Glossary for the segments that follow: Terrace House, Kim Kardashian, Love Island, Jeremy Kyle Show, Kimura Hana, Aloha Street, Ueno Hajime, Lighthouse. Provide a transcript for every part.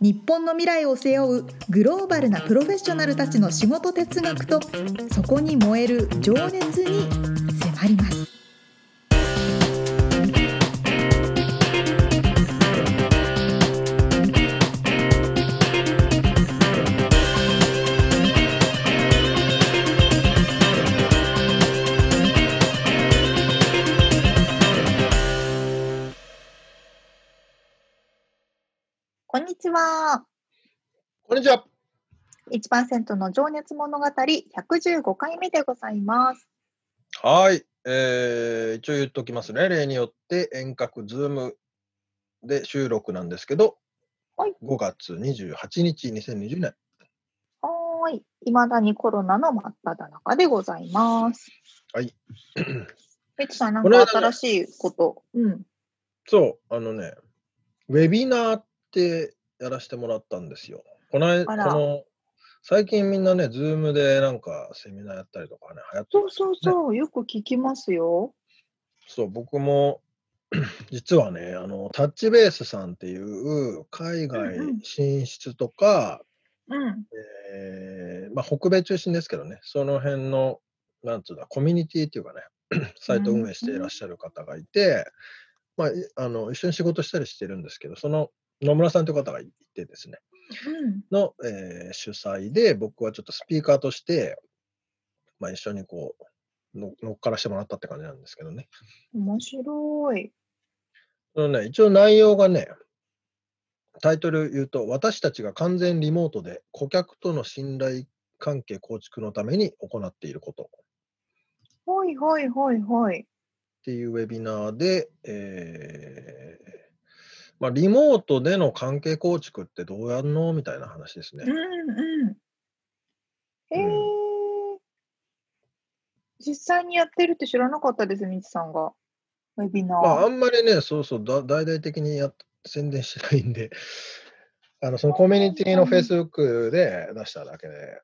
日本の未来を背負うグローバルなプロフェッショナルたちの仕事哲学と、そこに燃える情熱に迫ります。こんにちは。こんにちは。 1% の情熱物語115回目でございます。はい、一応言っときますね。例によって遠隔ズームで収録なんですけど、はい、5月28日2020年。はい、未だにコロナの真っ只中でございます。はい。ペチさん、なんか新しいこと。うん。そう、ウェビナーってやらせてもらったんですよ。最近みんなね、ズームでなんかセミナーやったりとかね、流行ってますね。そう、よく聞きますよ。そう、僕も実はね、タッチベースさんっていう海外進出とか、北米中心ですけどね、その辺のコミュニティっていうかね、サイト運営していらっしゃる方がいて、一緒に仕事したりしてるんですけど、その野村さんという方がいてですね、の、主催で、僕はちょっとスピーカーとして、一緒にこう乗っからしてもらったって感じなんですけどね。面白い。一応内容がね、タイトル言うと、私たちが完全リモートで顧客との信頼関係構築のために行っていること。はいはいはいはい。っていうウェビナーで、リモートでの関係構築ってどうやるのみたいな話ですね。実際にやってるって知らなかったです、みちさんが。ウェビナー。あんまりね、大々的に宣伝してないんで、そのコミュニティの Facebook で出しただけで。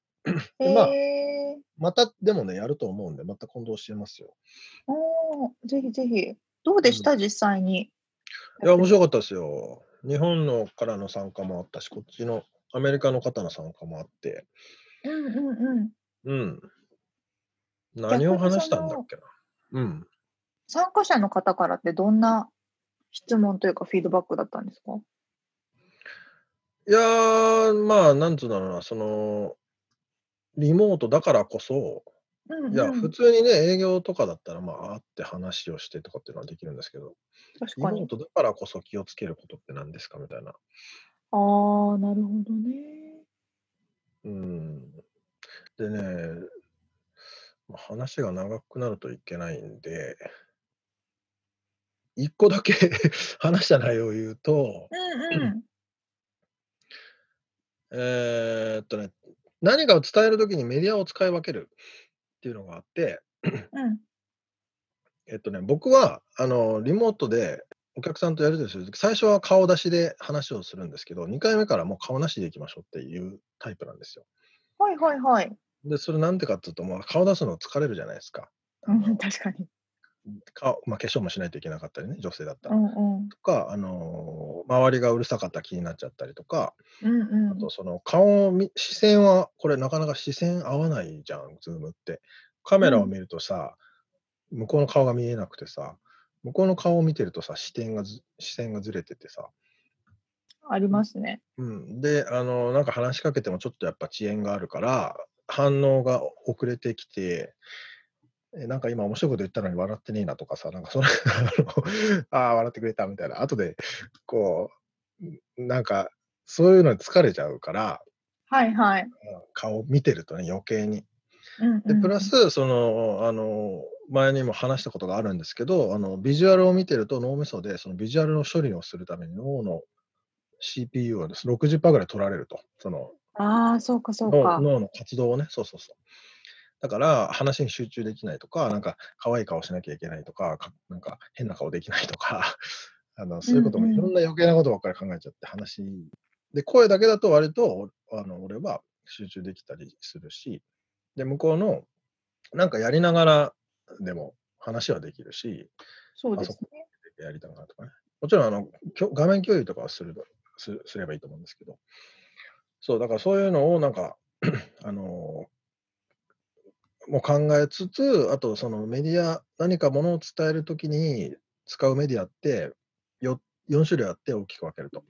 またでもね、やると思うんで、また今度教えますよ。ぜひぜひ。どうでした、実際に。いや、面白かったですよ。日本のからの参加もあったし、こっちのアメリカの方の参加もあって。何を話したんだっけな。参加者の方からってどんな質問というかフィードバックだったんですか？いやー、なんつうんだろうな、リモートだからこそ、いや普通にね、営業とかだったら会って話をしてとかっていうのはできるんですけど、確かにリモートだからこそ気をつけることって何ですかみたいな。なるほどね。でね、話が長くなるといけないんで、一個だけ話した内容を言うと、何かを伝えるときにメディアを使い分けるっていうのがあって、僕はリモートでお客さんとやるとするとき、最初は顔出しで話をするんですけど、2回目からもう顔なしでいきましょうっていうタイプなんですよ。はいはいはい。で、それなんでかっていうと、顔出すの疲れるじゃないですか。確かに。化粧もしないといけなかったりね、女性だったら。とか、周りがうるさかったら気になっちゃったりとか、あと視線は、これなかなか視線合わないじゃん、ズームって。カメラを見るとさ、向こうの顔が見えなくてさ、向こうの顔を見てるとさ、視線がずれててさ。ありますね。で、なんか話しかけてもちょっとやっぱ遅延があるから、反応が遅れてきて、なんか今面白いこと言ったのに笑ってねえなとかさ、なんか笑ってくれたみたいな、後でこうなんかそういうのに疲れちゃうから、顔見てるとね、余計に。でプラス前にも話したことがあるんですけど、ビジュアルを見てると脳みそでそのビジュアルの処理をするために脳の CPU を 60% ぐらい取られると。脳の活動をね。だから話に集中できないとか、なんか可愛い顔しなきゃいけないとか、なんか変な顔できないとかそういうこともいろんな余計なことばっかり考えちゃって話で、声だけだと割と俺は集中できたりするし、で向こうのなんかやりながらでも話はできるし、そうですね、パソコンやりたいなとかね。もちろん画面共有とかはすればいいと思うんですけど、そうだからそういうのをなんかもう考えつつ、あとそのメディア、何かものを伝えるときに使うメディアって4種類あって大きく分けると、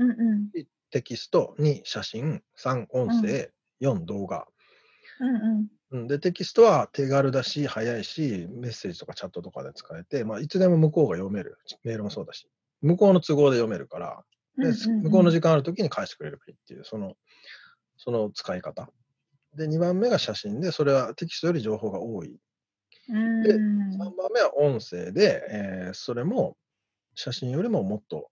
うんうん、テキスト、2写真、3音声、4動画、うんうん、でテキストは手軽だし早いし、メッセージとかチャットとかで使えて、まあ、いつでも向こうが読める、メールもそうだし向こうの都合で読めるから、で向こうの時間あるときに返してくれればいいっていうその使い方で、2番目が写真で、それはテキストより情報が多い。で、3番目は音声で、それも写真よりももっと、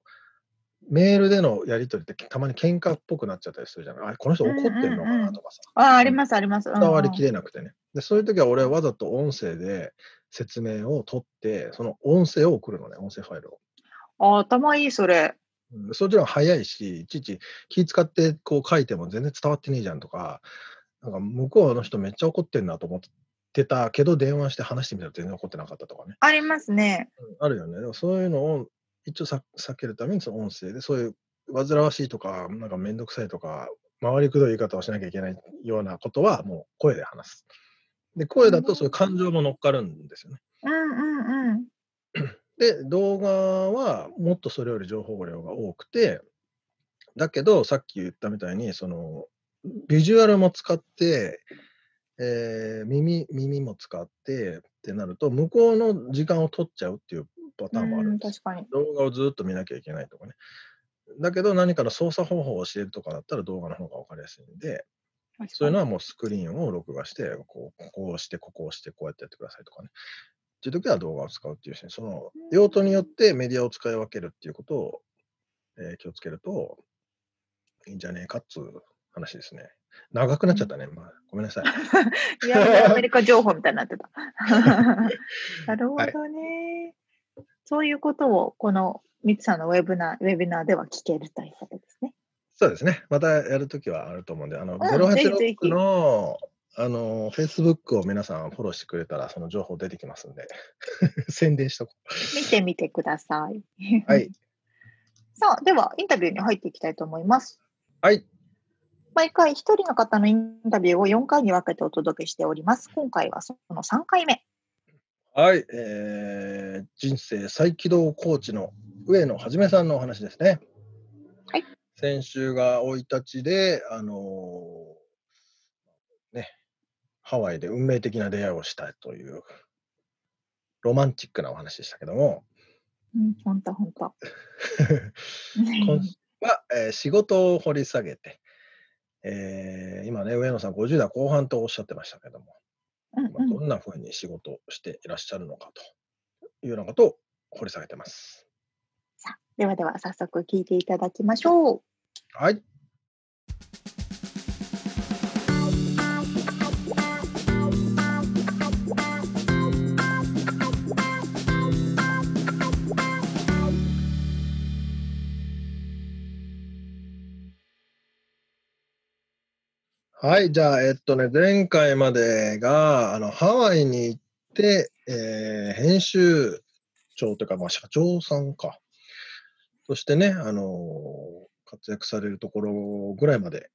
メールでのやり取りってたまに喧嘩っぽくなっちゃったりするじゃない。あ、この人怒ってるのかなとかさ、ありますあります、伝わりきれなくてね。でそういう時は俺はわざと音声で説明を取って、その音声を送るのね、音声ファイルを。頭いい、それ。そちらは早いし、いちいち気使ってこう書いても全然伝わってねえじゃんとか、なんか向こうの人めっちゃ怒ってんなと思ってたけど、電話して話してみたら全然怒ってなかったとかね。ありますね。あるよね。そういうのを一応避けるために、その音声でそういう煩わしいとか、なんかめんどくさいとか、回りくどい言い方をしなきゃいけないようなことはもう声で話す。で声だとそういう感情も乗っかるんですよね。うんうんうん。で動画はもっとそれより情報量が多くて、だけどさっき言ったみたいにそのビジュアルも使って、耳も使ってってなると、向こうの時間を取っちゃうっていうパターンもあるんです。確かに動画をずっと見なきゃいけないとかね。だけど何かの操作方法を教えるとかだったら動画の方が分かりやすいんで、そういうのはもうスクリーンを録画して、こうしてここをしてこうやってやってくださいとかねっていう時は動画を使うっていうし、その用途によってメディアを使い分けるっていうことを、気をつけるといいんじゃねえかっつう話ですね。長くなっちゃったね、まあ、ごめんなさい。いやアメリカ情報みたいになってた。なるほどね、はい、そういうことをこのミツさんのウェビナーでは聞けるということですね。そうですね。またやるときはあると思うんで、086のFacebook を皆さんフォローしてくれたら、その情報出てきますんで、宣伝しとこう。見てみてください。はい。さあ、では、インタビューに入っていきたいと思います。はい。毎回、1人の方のインタビューを4回に分けてお届けしております。今回はその3回目。はい。人生再起動コーチの上野一さんのお話ですね。はい。先週が生い立ちで、ハワイで運命的な出会いをしたというロマンチックなお話でしたけども、本当本当。今週は、仕事を掘り下げて、今ね上野さん50代後半とおっしゃってましたけども、どんなふうに仕事をしていらっしゃるのかというようなことを掘り下げてます。さあではでは早速聞いていただきましょう。はい。はい、じゃあ、前回までが、ハワイに行って、編集長というか、まあ、社長さんか。そしてね、活躍されるところぐらいまで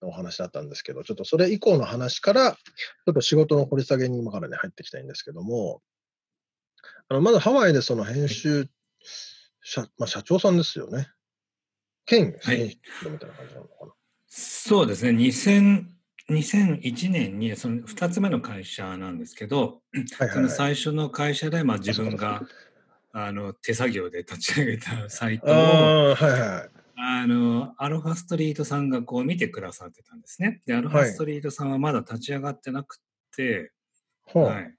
のお話だったんですけど、ちょっとそれ以降の話から、ちょっと仕事の掘り下げに今からね、入っていきたいんですけども、まずハワイでその編集者、まあ、社長さんですよね。兼編集長みたいな感じなのかな。はい、そうですね。2001年にその2つ目の会社なんですけど、はいはいはい、その最初の会社で、まあ、自分が手作業で立ち上げたサイトをはいはい、アロハストリートさんがこう見てくださってたんですね。でアロハストリートさんはまだ立ち上がってなくて、はいはい、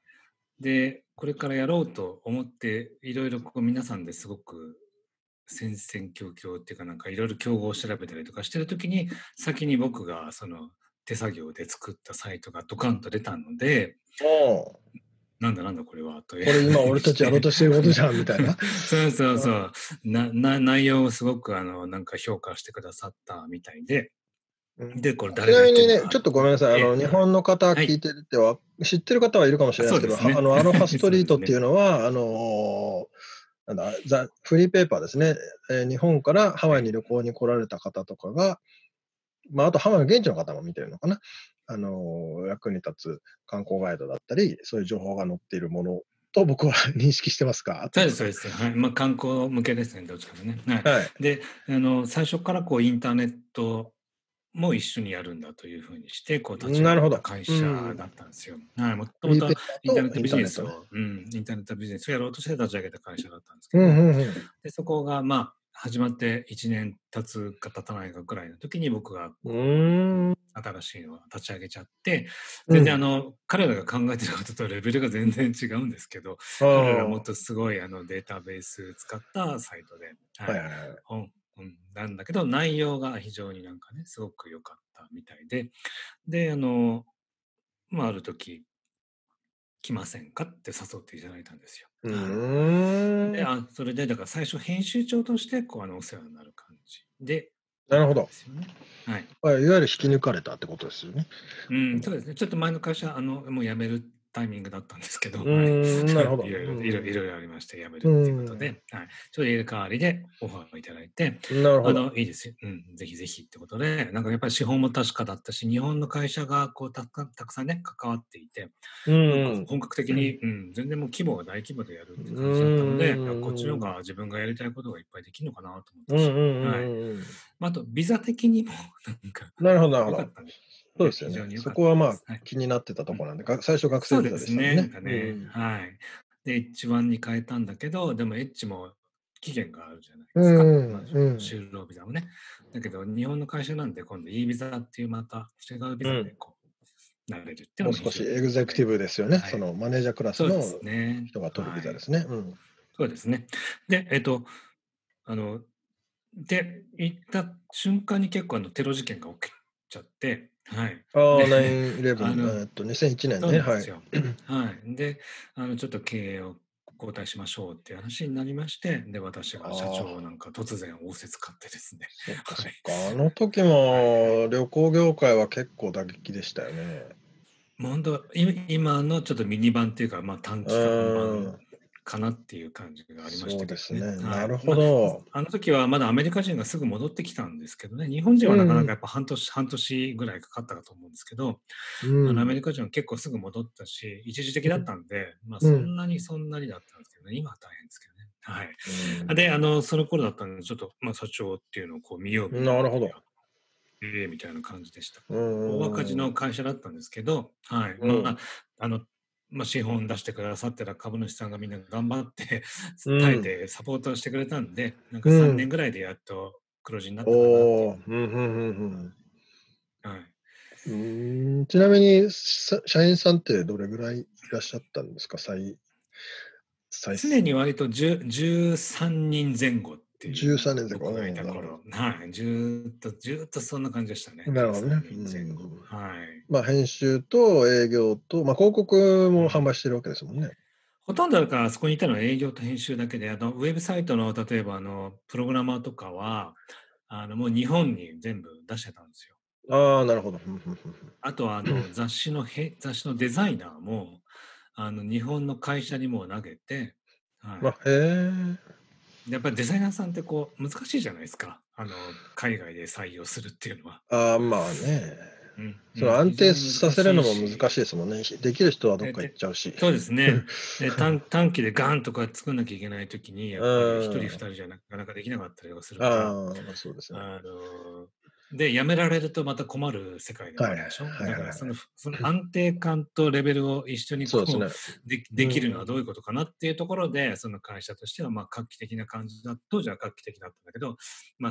でこれからやろうと思っていろいろ皆さんですごく戦々恐々っていうか、なんかいろいろ競合を調べたりとかしてるときに、先に僕がその手作業で作ったサイトがドカンと出たので、なんだこれはという、これ今俺たちやろうとしてることじゃんみたいなそう内容をすごくなんか評価してくださったみたいで、これ誰が言ってるのか。ちなみにね、ちょっとごめんなさい、日本の方聞いてるっては、はい、知ってる方はいるかもしれないですけど、アロハストリートっていうのは、フリーペーパーですね、日本からハワイに旅行に来られた方とかが、あとハワイの現地の方も見てるのかな、役に立つ観光ガイドだったり、そういう情報が載っているものと僕は認識してますか？そうです、はい、観光向けですね、どっちかもね、はい、で最初からこうインターネットも一緒にやるんだというふうにしてこう立ち上がった会社だったんですよ。もともとインターネットビジネスを、インターネットビジネスをやろうとして立ち上げた会社だったんですけど、でそこが始まって1年経つか経たないかぐらいの時に僕が新しいのを立ち上げちゃって、全然彼らが考えてることとレベルが全然違うんですけど、彼らはもっとすごいデータベース使ったサイトで、なんだけど内容が非常になんかねすごく良かったみたいで、ある時来ませんかって誘っていただいたんですよ。でそれでだから最初編集長としてこうお世話になる感じで。なるほど、はい、いわゆる引き抜かれたってことですよね。そうですね、ちょっと前の会社もう辞めるタイミングだったんですけど、いろいろありまして辞めるということで、ちょっと入れ替わりでオファーをいただいて、いいですよ、ぜひぜひってことで、なんかやっぱり資本も確かだったし、日本の会社がこうたくさんね関わっていて、本格的に、全然もう規模が大規模でやるって感じだったので、こっちの方が自分がやりたいことがいっぱいできるのかなと思ったし、あとビザ的にもなんか良かったね。そうですよね。そこは気になってたところなんで、最初学生ビザでしたね。で、H1 に変えたんだけど、でも H も期限があるじゃないですか。就労ビザもね。だけど、日本の会社なんで、今度 E ビザっていうまた違うビザでなれるっていうのも少しエグゼクティブですよね。そのマネージャークラスの人が取るビザですね。そうですね。で、行った瞬間に結構テロ事件が起きちゃって、9/11、2001年ね。で、ちょっと経営を交代しましょうっていう話になりまして、で私が社長をなんか突然仰せつかってですね。あの時も旅行業界は結構打撃でしたよね。本当今のちょっとミニ版っていうか、短期間かなっていう感じがありましたけどね。なるほど。あの時はまだアメリカ人がすぐ戻ってきたんですけどね、日本人はなかなかやっぱ半年ぐらいかかったかと思うんですけど、アメリカ人は結構すぐ戻ったし、一時的だったんで、そんなにだったんですけどね、今は大変ですけどね。で、その頃だったんで、ちょっと社長っていうのをこう見ようみたいな。なるほど。みたいな感じでした。大赤字の会社だったんですけど、資本出してくださってた株主さんがみんな頑張って耐えてサポートしてくれたんで、なんか3年ぐらいでやっと黒字になったかなっていう。ちなみに社員さんってどれぐらいいらっしゃったんですか？常に割と13人前後っていう。13年前後。ずっとそんな感じでしたね。なるほどね。編集と営業と、広告も販売してるわけですもんね。ほとんどだから、そこにいたのは営業と編集だけで、ウェブサイトの例えばプログラマーとかはもう日本に全部出してたんですよ。なるほど。あとは雑誌のデザイナーも日本の会社にも投げて、やっぱりデザイナーさんってこう難しいじゃないですか、海外で採用するっていうのは。安定させるのも難しいですもんね。できる人はどっか行っちゃうし。そうですね。短期でガーンとか作んなきゃいけないときに、やっぱり一人二人じゃなかなかできなかったりはするから。そうですね。で、やめられるとまた困る世界でもあるでしょ。だからその安定感とレベルを一緒にできるのはどういうことかなっていうところで、その会社としては画期的な感じだ、当時は画期的だったんだけど、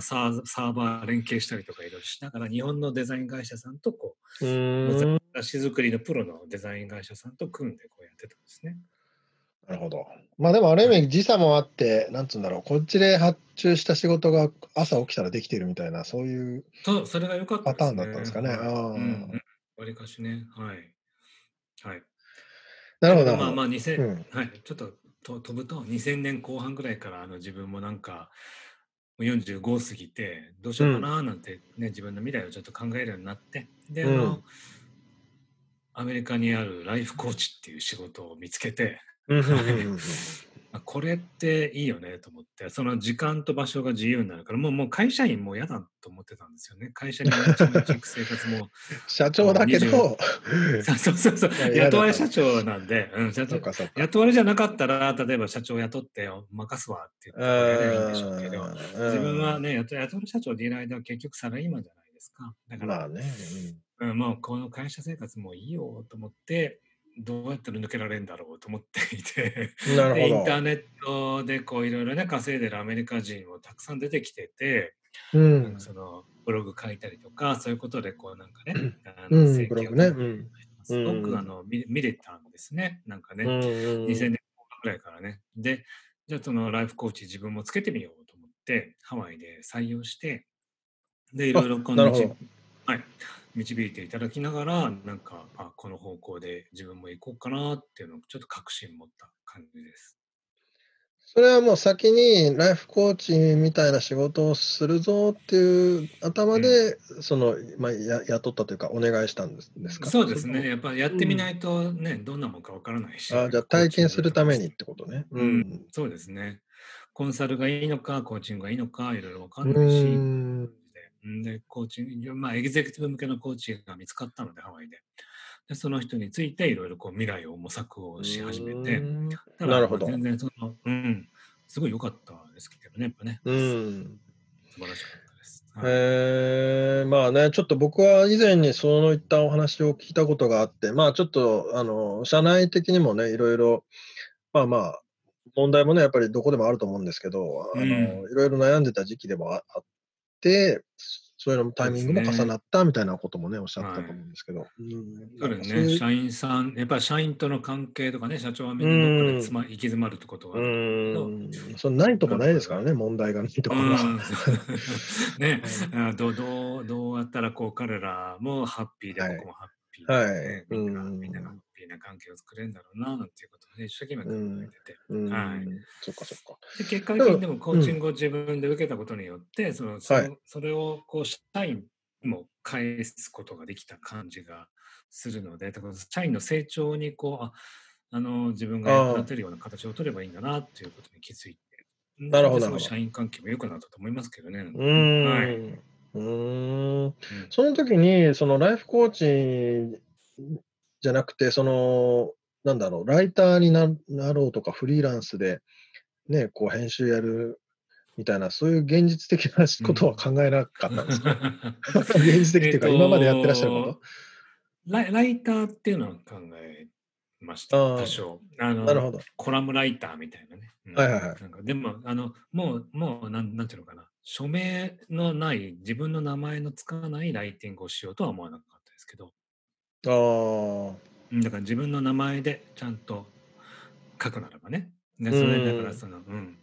サーバー連携したりとかいろいろしながら、日本のデザイン会社さんと雑誌作りのプロのデザイン会社さんと組んでこうやってたんですね。なるほど。でもある意味時差もあって、なんつうんだろう、こっちで発注した仕事が朝起きたらできているみたいな、そういうパターンだったんですかね。わりかしね、はいはい。なるほど。まあまあ2000、うん、はい、ちょっと飛ぶと2000年後半ぐらいから自分もなんか45過ぎてどうしようかななんて、ね、うん、自分の未来をちょっと考えるようになってでうん、アメリカにあるライフコーチっていう仕事を見つけて、うんこれっていいよねと思って、その時間と場所が自由になるからもう会社員も嫌だと思ってたんですよね。会社に毎日行く生活も社長だけどそう雇われ社長なんで、うん、社長雇われじゃなかったら例えば社長雇って任すわって言ってやればいいんでしょうけど、自分はね雇われ社長でいる間は結局サラリーマンじゃないですか。だから、まあね、うんうん、もうこの会社生活もいいよと思ってどうやったら抜けられるんだろうと思っていてでインターネットでこういろいろね稼いでるアメリカ人もたくさん出てきてて、うん、なんかそのブログ書いたりとかそういうことでこうなんかね成功、うん、ね、うん、すごく見れたんですね。なんかね、うん、2000年ぐらいからね。でじゃあそのライフコーチ自分もつけてみようと思ってハワイで採用してでいろいろこんな道、はい、導いていただきながらなんかこの方向で自分も行こうかなっていうのをちょっと確信持った感じです。それはもう先にライフコーチみたいな仕事をするぞっていう頭で、うん、その、まあ、雇ったというかお願いしたんですか。そうですね、やっぱりやってみないとね、うん、どんなもんか分からないし、あ、じゃあ体験するためにってことね、うんうん、そうですね。コンサルがいいのかコーチングがいいのかいろいろ分かんないし、うん、でコーチ、まあ、エグゼクティブ向けのコーチが見つかったのでハワイ でその人についていろいろ未来を模索をし始めて、なるほど、全然その、うん、すごい良かったですけどね、やっぱね、うん、素晴らしかったです、はい、まあね、ちょっと僕は以前にそういったお話を聞いたことがあって、まあ、ちょっと社内的にもねいろいろまあまあ問題もねやっぱりどこでもあると思うんですけど、いろいろ悩んでた時期でもあってでそういうのもタイミングも重なったみたいなこともねおっしゃったと思うんですけど、はい、うん、ね、社員さんやっぱり社員との関係とかね、社長はみんなどっかで行き詰まるってことはあるけど、それないとこないですからね、問題がないところはね、どうやったらこう彼らもハッピーで、はい、僕もハッピーで、はい、みんながハッピーな関係を作れるんだろうななんていうことをね一生懸命考えてて、うん、はい、そっかそっか。で結果的にでもコーチングを自分で受けたことによって、うん、それをこう社員にも返すことができた感じがするので、だから社員の成長にこう自分が役立てるような形を取ればいいんだなっていうことに気づいて、なるほど、社員関係も良くなったと思いますけどね。うん、はい、うん、その時にそのライフコーチじゃなくてそのなんだろうライターになろうとかフリーランスで、ね、こう編集やるみたいなそういう現実的なことは考えなかったんですか、うん、現実的というか今までやってらっしゃることライターっていうのは考えました多少なるほどコラムライターみたいなね、うん、はいはいはい、なんかでももうなんていうのかな、署名のない自分の名前のつかないライティングをしようとは思わなかったですけど、あだから自分の名前でちゃんと書くならばね、でそれだからその、うん、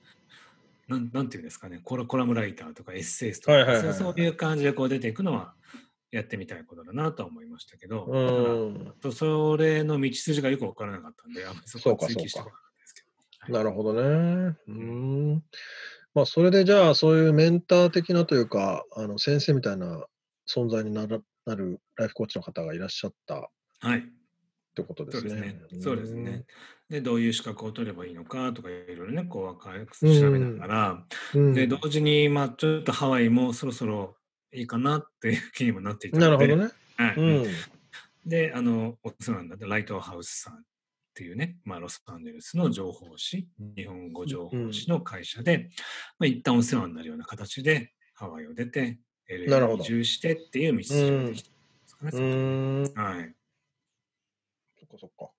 なんていうんですかね、コラムライターとかエッセイストとか、はいはいはいはい、そういう感じでこう出ていくのはやってみたいことだなとは思いましたけど、だからそれの道筋がよく分からなかったんであんまりそこを追求してこなかったですけど、はい、なるほどね、うん、まあ、それでじゃあそういうメンター的なというか先生みたいな存在になるライフコーチの方がいらっしゃった、はい、ってことですね。そうですね。でどういう資格を取ればいいのかとかいろいろねこう調べながら、うん、で同時に、まあ、ちょっとハワイもそろそろいいかなっていう気にもなっていたので、なるほどね、はい、うん、でお世話になったライトハウスさんっていうね、まあ、ロサンゼルスの情報誌、日本語情報誌の会社で、うん、まあ、一旦お世話になるような形でハワイを出てLA に移住してっていう道筋ができたんですかね。はい。そっか。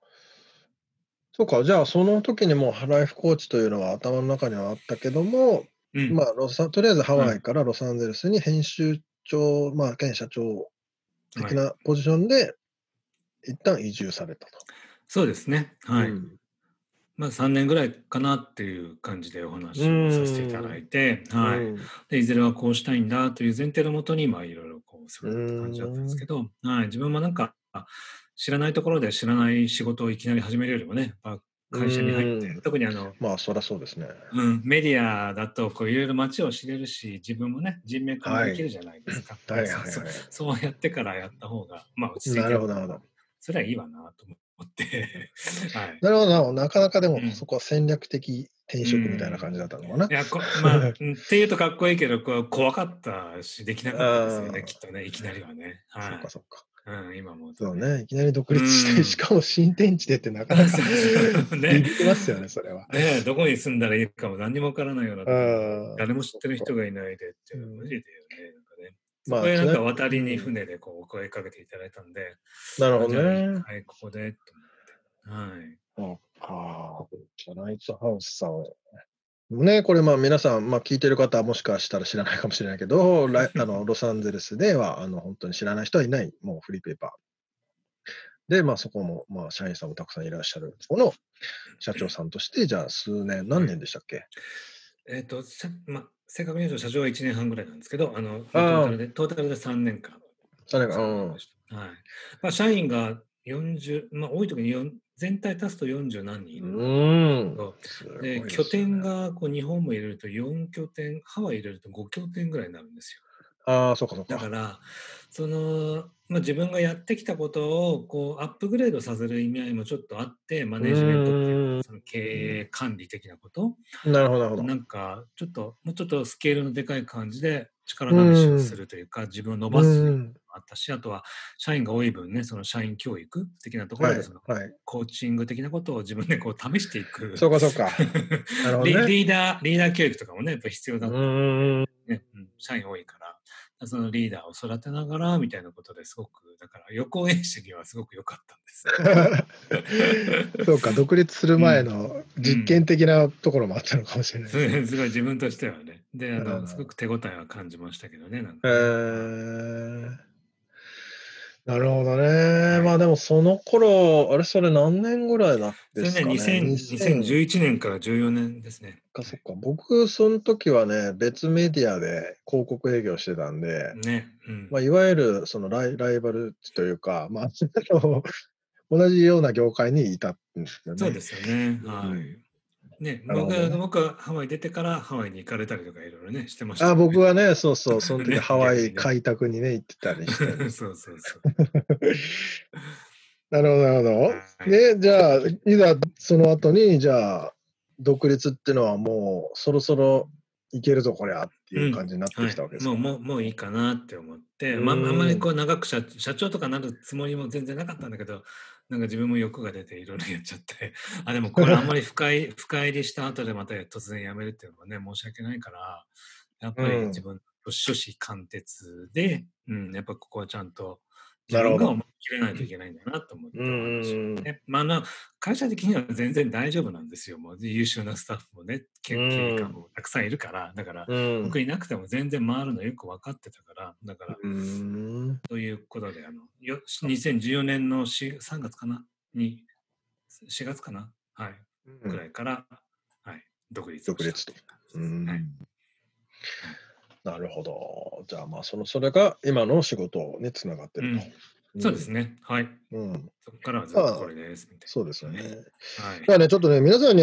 そうか、じゃあその時にもうライフコーチというのは頭の中にはあったけども、うん、まあ、とりあえずハワイからロサンゼルスに編集長、まあ、現社長的なポジションで一旦移住されたと。そうですね。はい。うん、まあ、3年ぐらいかなっていう感じでお話をさせていただいて、はい、でいずれはこうしたいんだという前提のもとにいろいろこうするって感じだったんですけど、はい、自分もなんか知らないところで知らない仕事をいきなり始めるよりもね、会社に入って、特にそりゃそうですね。メディアだといろいろ街を知れるし、自分もね、人脈もできるじゃないですか。はい、そうやってからやった方が、落ち着いて。なるほど、なるほど。それはいいわなと思って。はい、なるほど、なかなかでも、そこは戦略的転職みたいな感じだったのかな。いや、っていうとかっこいいけど、怖かったし、できなかったですよね、きっとね、いきなりはね。はい、そっかそっか。今もそうね、いきなり独立して、しかも新天地でってなかなか言ってますよね、それは。ね、どこに住んだらいいかも何にも分からないような、誰も知ってる人がいないでっていうのは無理だよね。そこへなんか渡りに船でお声かけていただいたんで、なるほどね。はい、ここでと思って。はい。ああ、じゃあナイツハウスさん。ね、これ皆さん、聞いてる方はもしかしたら知らないかもしれないけど、ロサンゼルスでは本当に知らない人はいないもうフリーペーパーで、そこも、社員さんもたくさんいらっしゃるこの社長さんとして、じゃあ何年でしたっけ？正確に言うと社長は1年半ぐらいなんですけど、トータルで3年間。社員が40、多い時に40、全体足すと40何人いるんですけど、で拠点が日本も入れると4拠点、ハワイ入れると5拠点ぐらいになるんですよ。ああ、そうかそうか。だから自分がやってきたことをアップグレードさせる意味合いもちょっとあって、マネジメントっていうその経営管理的なこと、なるほどなるほど。なんかもうちょっとスケールのでかい感じで力試しをするというか、自分を伸ばすというのもあったし、あとは社員が多い分ね、その社員教育的なところでコーチング的なことを自分で試していく。そうかそうか。リーダー教育とかもね、やっぱり必要だった。社員多いから、そのリーダーを育てながらみたいなことですごく、だから予行演習にはすごく良かったんです。そうか、独立する前の実験的なところもあったのかもしれない。すごい自分としてはね。で、すごく手応えは感じましたけどね。なるほどね。でもその頃、それ何年ぐらいだったんですかね。2011年から14年ですね。そっか。僕、その時はね、別メディアで広告営業してたんで、いわゆるそのライバルというか、同じような業界にいたんですよね。そうですよね。僕はハワイ出てからハワイに行かれたりとかいろいろねしてましたね。僕はね、そうそう、その時ハワイ開拓にね行ってたりして。そうそうそう。なるほどなるほど。で、じゃあいざその後に、じゃあ独立っていうのはもうそろそろいけるぞこれはっていう感じになってきたわけですか？もういいかなって思って、あんまり長く社長とかなるつもりも全然なかったんだけど、なんか自分も欲が出ていろいろやっちゃって、でもこれあんまり深入りした後でまた突然辞めるっていうのはね、申し訳ないから、やっぱり自分、初志貫徹で、やっぱここはちゃんと自分が思い切れないといけないんだなと思ってましたね。会社的には全然大丈夫なんですよ。もう優秀なスタッフもね、経営者もたくさんいるから、だから僕いなくても全然回るのよく分かってたから、ということで、2014年の3月かなに、4月かな、ぐらいから、独立。独立と。なるほど。じゃあそれが今の仕事につながってると。そうですね。はい。そこからはずっとこれですみたいな。そうですよね。じゃあね、ちょっとね、皆さんに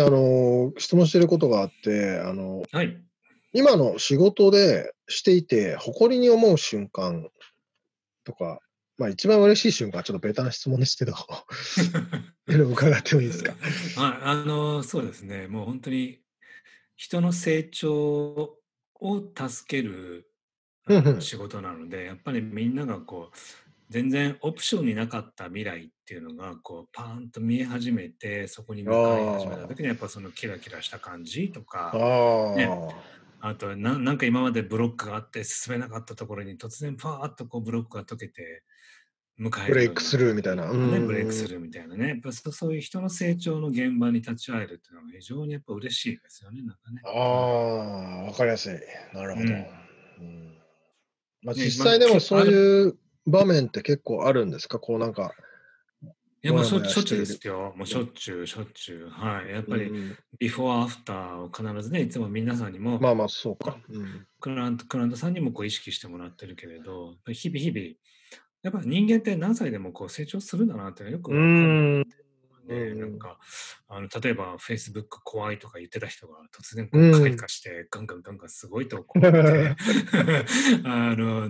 質問していることがあって、今の仕事でしていて誇りに思う瞬間とか、一番嬉しい瞬間はちょっとベタな質問ですけど、伺ってもいいですか？そうですね。もう本当に人の成長を助ける仕事なので、やっぱりみんなが全然オプションになかった未来っていうのがパーンと見え始めて、そこに向かい始めた時にやっぱそのキラキラした感じとか、あとなんか今までブロックがあって進めなかったところに突然パーッとブロックが解けて迎える、ブレイクスルーみたいな、ブレイクスルーみたいなね、やっぱそういう人の成長の現場に立ち会えるっていうのが非常にやっぱ嬉しいですよね、なんかね。ああ、わかりやすい。なるほど。実際でもそういう場面って結構あるんですか？なんか。いや、もうしょっちゅうですよ。もうしょっちゅう、しょっちゅう。やっぱり、ビフォーアフターを必ずね、いつも皆さんにも、クライアントさんにも意識してもらってるけれど、日々日々、やっぱり人間って何歳でもこう成長するんだなってよく分かる。でなんか例えば Facebook 怖いとか言ってた人が突然こう開花してガンガンすごいとこうってもう100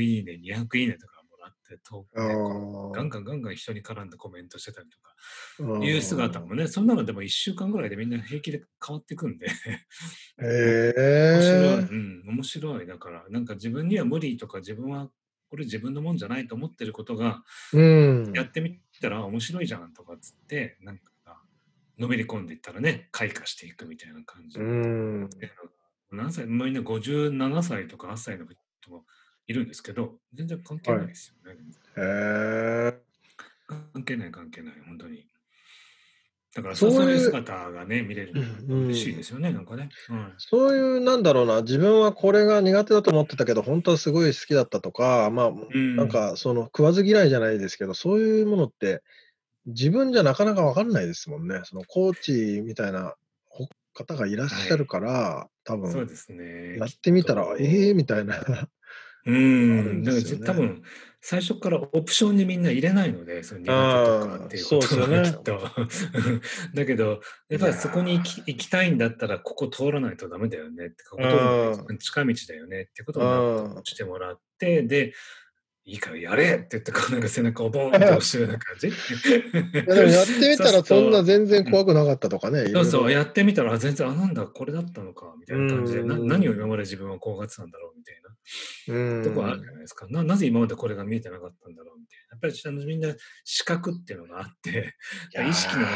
いいね200いいねとかもらって投稿でこうガンガン人に絡んでコメントしてたりとかいう姿もね、そんなのでも1週間ぐらいでみんな平気で変わってくんで面白い。だからなんか自分には無理とか自分はこれ自分のもんじゃないと思ってることが、やってみたら面白いじゃんとかっつってなんかのめり込んでいったらね開花していくみたいな感じ、何歳みんな57歳とか8歳の人もいるんですけど全然関係ないですよね、関係ない本当に。だからそういう姿がね見れるの嬉しいですよね、なんかね、そういうなんだろうな、自分はこれが苦手だと思ってたけど本当はすごい好きだったとか、まあなんかその食わず嫌いじゃないですけどそういうものって自分じゃなかなか分かんないですもんね。そのコーチみたいな方がいらっしゃるから、多分そうですね、やってみたらみたいな。だから多分最初からオプションにみんな入れないので、その苦手とかっていうことがきっと。だけどやっぱりそこに行きたいんだったらここ通らないとダメだよねって、ここ通る近道だよねってことを納得してもらって、でいいからやれって言ってこうなんか背中をボーンって押してるような感じ。でもやってみたらそんな全然怖くなかったとかね。そうやってみたら全然なんだこれだったのかみたいな感じで、何を今まで自分は怖がってたんだろうみたいなとこあるじゃないですか。なぜ今までこれが見えてなかったんだろうみたいな。やっぱりみんな視覚っていうのがあって意識の視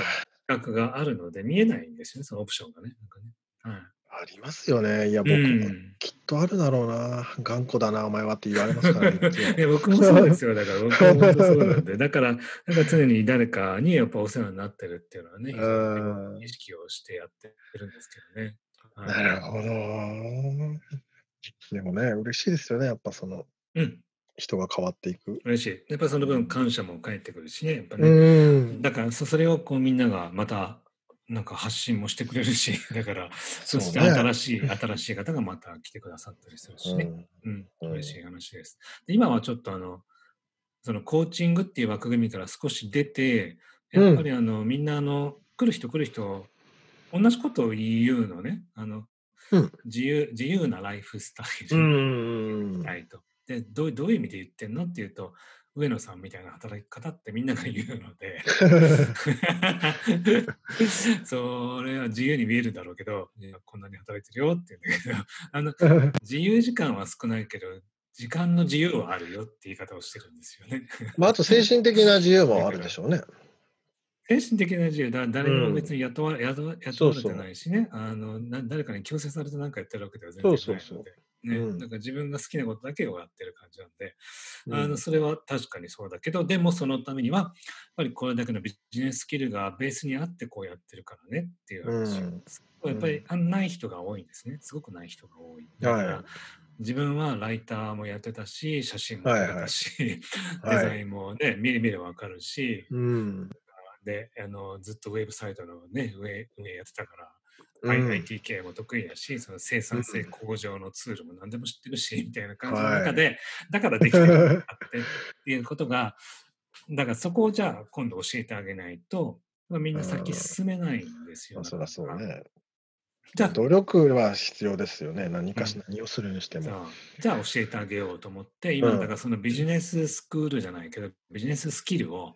覚があるので見えないんですよね、そのオプションがね。ありますよね。いや僕もきっとあるだろうな、頑固だなお前はって言われますからね。いや僕もそうですよ。だから僕も本当そうなんで、だからなんか常に誰かにやっぱお世話になってるっていうのはね、非常に意識をしてやってるんですけどね。なるほど。でもね嬉しいですよね、やっぱその、人が変わっていく。嬉しい。やっぱその分感謝も返ってくるしね、やっぱね。だからそれをこうみんながまたなんか発信もしてくれるし、だからそうですね、新しい方がまた来てくださったりするしね、嬉しい話です。で今はちょっとそのコーチングっていう枠組みから少し出て、やっぱりみんな来る人同じことを言うのね、自由なライフスタイルみたいと。でどういう意味で言ってんのっていうと、上野さんみたいな働き方ってみんなが言うのでそれは自由に見えるだろうけど、こんなに働いてるよって言うんだけど、自由時間は少ないけど時間の自由はあるよって言い方をしてるんですよね。あと精神的な自由もあるでしょうね。精神的な自由だ、誰にも別に雇われてないしね、誰かに強制されて何かやってるわけでは全然ないので。だから自分が好きなことだけをやってる感じなんで、それは確かにそうだけど、でもそのためにはやっぱりこれだけのビジネススキルがベースにあってこうやってるからねっていう話、やっぱりない人が多いんですね。すごくない人が多い。だから自分はライターもやってたし、写真もやってたし、デザインもね見る見るわかるし、でずっとウェブサイトのね上やってたから、IT 系も得意だし、その生産性向上のツールも何でも知ってるしみたいな感じの中で、だからできてるんだっていうことが、だからそこをじゃあ今度教えてあげないと、みんな先進めないんですよ。そうね。じゃあ努力は必要ですよね、何をするにしても。じゃあ教えてあげようと思って今だからそのビジネススクールじゃないけど、ビジネススキルを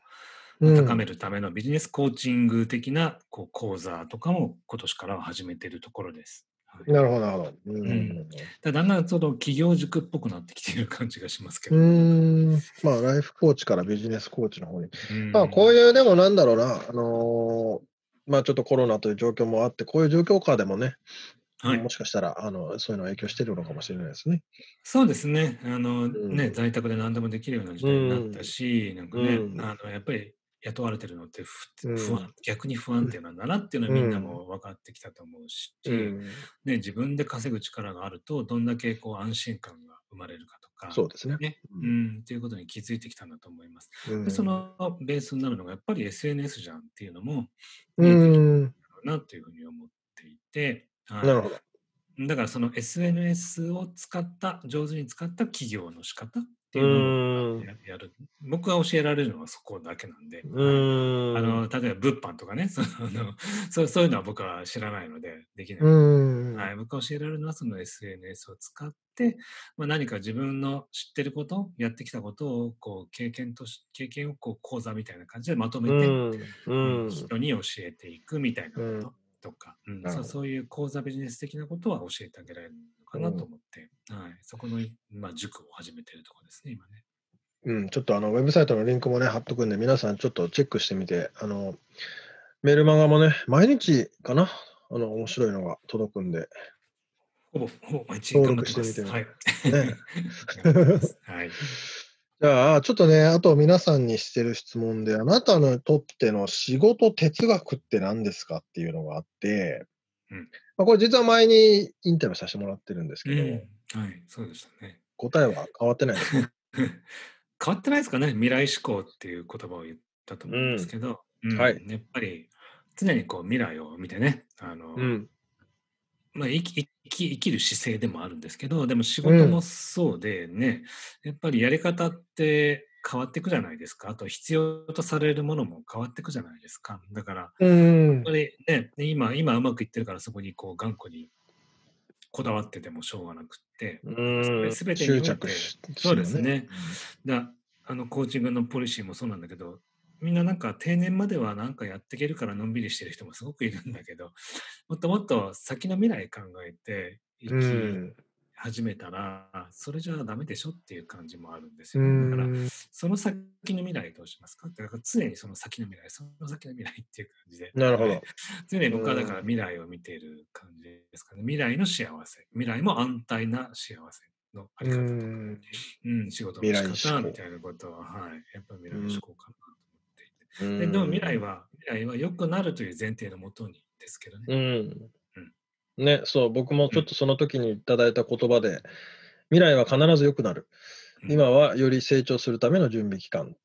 高めるためのビジネスコーチング的なこう講座とかも今年からは始めているところです。なるほどなるほど。だんだんその企業塾っぽくなってきている感じがしますけど。まあライフコーチからビジネスコーチの方に。まあこういうでもなんだろうな、まあちょっとコロナという状況もあってこういう状況下でもね。もしかしたらそういうの影響しているのかもしれないですね。そうですね。ね、在宅で何でもできるような時代になったし、なんかねやっぱり雇われてるのって逆に不安定なんだなっていうのはみんなも分かってきたと思うし、ね、自分で稼ぐ力があるとどんだけこう安心感が生まれるかとか、そうですね。っていうことに気づいてきたんだと思います。でそのベースになるのがやっぱり SNS じゃんっていうのも見えてきたのかなというふうに思っていて、なるほど。だからその SNS を使った上手に使った企業の仕方っっていうのをやる。僕が教えられるのはそこだけなんで、例えば物販とかね、そういうのは僕は知らないのでできない。はい、僕が教えられるのはその SNS を使って、まあ、何か自分の知ってること、やってきたことをこう経験をこう講座みたいな感じでまとめて、人に教えていくみたいなこととか、そういう講座ビジネス的なことは教えてあげられる。かなと思って、はい、そこの、まあ、塾を始めてるところですね、今ね。ちょっとウェブサイトのリンクもね貼っとくんで、皆さんちょっとチェックしてみて、メールマガもね、毎日かな、面白いのが届くんで、ほぼ毎日登録してみてます。はい。じゃあちょっとね、あと皆さんにしてる質問で、あなたにとっての仕事哲学って何ですかっていうのがあって。これ実は前にインタビューさせてもらってるんですけど、はい、そうでしたね。答えは変わってないですね。変わってないですかね。未来志向っていう言葉を言ったと思うんですけど、やっぱり常にこう未来を見てね、まあ、生きる姿勢でもあるんですけど、でも仕事もそうでね、やっぱりやり方って変わっていくじゃないですか。あと必要とされるものも変わっていくじゃないですか。だから、やっぱりね、今うまくいってるから、そこにこう頑固にこだわっててもしょうがなくって、全てにおいて、そうですね。だコーチングのポリシーもそうなんだけど、みんななんか定年まではなんかやっていけるからのんびりしてる人もすごくいるんだけど、もっともっと先の未来考えて生き始めたらそれじゃダメでしょっていう感じもあるんですよ。だからその先の未来どうしますかって、だから常にその先の未来っていう感じで、なるほど、常に僕はだから未来を見ている感じですかね。未来の幸せ、未来も安泰な幸せのあり方とか、仕事の仕方みたいなことは、やっぱり未来の思考かなと思っていて、でも未来は良くなるという前提のもとにですけどね。ね、そう、僕もちょっとその時にいただいた言葉で、未来は必ず良くなる、今はより成長するための準備期間っ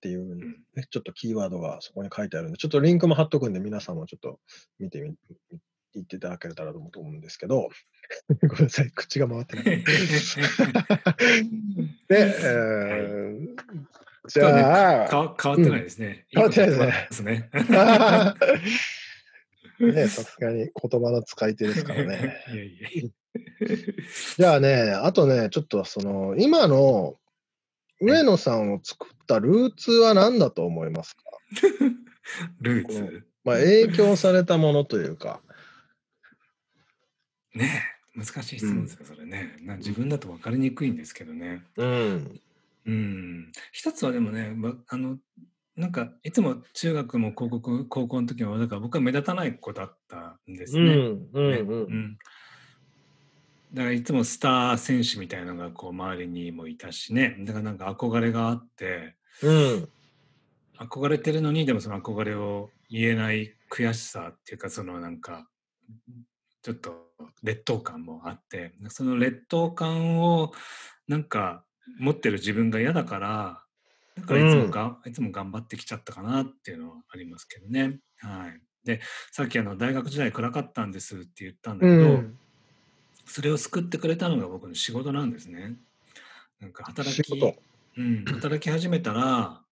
ていう、ちょっとキーワードがそこに書いてあるんで、ちょっとリンクも貼っとくんで、皆さんもちょっと見てみていただけたらと思うんですけど、ごめんなさい、口が回ってない。で、じゃあ、変わってないですね。ね、さすがに言葉の使い手ですからね。じゃあね、あとね、ちょっとその今の上野さんを作ったルーツは何だと思いますか？ルーツ、まあ、影響されたものというか。ねえ、難しい質問ですよ、それね。自分だと分かりにくいんですけどね。一つはでもね、なんかいつも中学も高校の時もだから僕は目立たない子だったんですね。だからいつもスター選手みたいなのがこう周りにもいたしね、だからなんか憧れがあって、憧れてるのにでもその憧れを言えない悔しさっていうか、そのなんかちょっと劣等感もあって、その劣等感をなんか持ってる自分が嫌だから。だからいつも頑張ってきちゃったかなっていうのはありますけどね。で、さっき大学時代暗かったんですって言ったんだけど、それを救ってくれたのが僕の仕事なんですね。なんか働き始めたら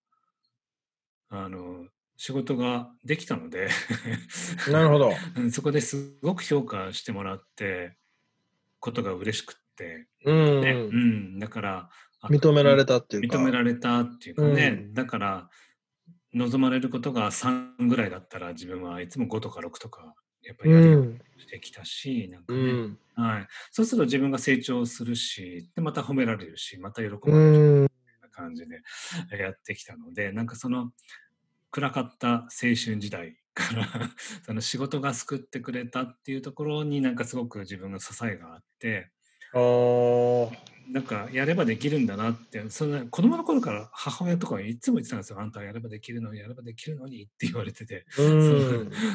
仕事ができたのでなるほどそこですごく評価してもらってことが嬉しくって、だから認められたっていうかね、だから望まれることが3ぐらいだったら自分はいつも5とか6とかやっぱりやるようにしてきたし、そうすると自分が成長するし、でまた褒められるし、また喜ばれるみたいな感じでやってきたので、なんかその暗かった青春時代からその仕事が救ってくれたっていうところになんかすごく自分の支えがあって、なんかやればできるんだなって、その子供の頃から母親とかいつも言ってたんですよ。あんたはやればできるのにって言われてて、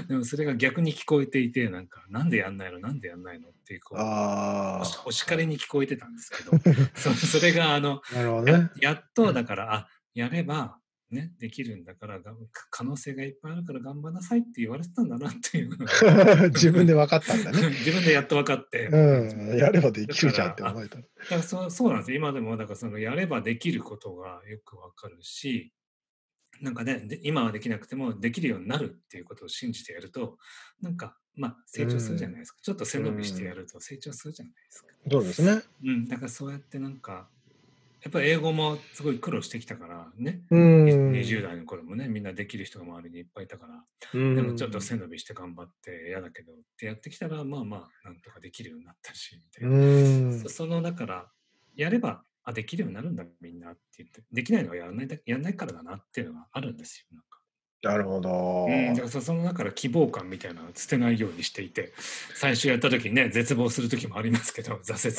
でもそれが逆に聞こえていて、なんかなんでやんないのなんでやんないのっていうこうお叱りに聞こえてたんですけどそれがやっとだから、やればね、できるんだから可能性がいっぱいあるから頑張んなさいって言われてたんだなっていう自分で分かったんだね自分でやっと分かって、うん、やればできるじゃんって思えた。だからそうなんです。今でもだからそのやればできることがよく分かるし、なんかね、今はできなくてもできるようになるっていうことを信じてやると、なんかまあ成長するじゃないですか、うん、ちょっと背伸びしてやると成長するじゃないですか。そうですね、うん、だからそうやってなんかやっぱり英語もすごい苦労してきたからね、20代の頃もね、みんなできる人が周りにいっぱいいたから、でもちょっと背伸びして頑張って嫌だけどってやってきたら、まあまあなんとかできるようになったしみたいな、そのだからやればできるようになるんだみんなって言って、できないのはやらないからだなっていうのがあるんですよ。なるほど、だからその中から希望感みたいなのを捨てないようにしていて、最初やった時にね、絶望する時もありますけど、挫折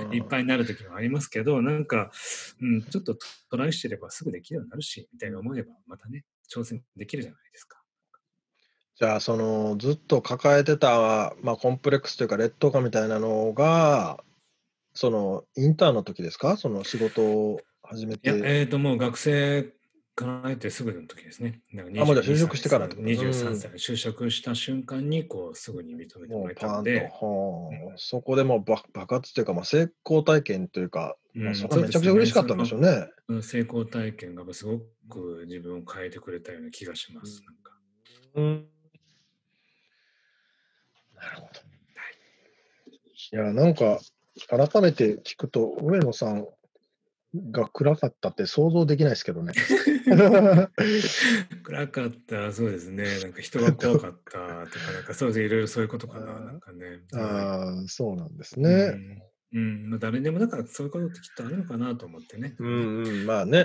感、ね、いっぱいになる時もありますけど、なんか、うん、ちょっとトライしてればすぐできるようになるしみたいな思えばまたね、挑戦できるじゃないですか。じゃあそのずっと抱えてた、まあ、コンプレックスというか劣等感みたいなのが、そのインターンの時ですか、その仕事を始めて。いや、もう学生考えてすぐの時ですね。だから就職してから23歳、就職した瞬間にこうすぐに認めてもらえたので、そこでもう爆発というか、まあ、成功体験というか、まあ、そこめちゃくちゃ嬉しかったんでしょうね。うん、成功体験がすごく自分を変えてくれたような気がします。なんか、なるほど。いや、なんか改めて聞くと上野さんが暗かったって想像できないですけどね暗かった、そうですね、なんか人が怖かったとか、なんかそうです、いろいろそういうことかな、なんかね。ああ、そうなんですね。うん、うん、誰でもだからそういうことってきっとあるのかなと思ってね。まあね、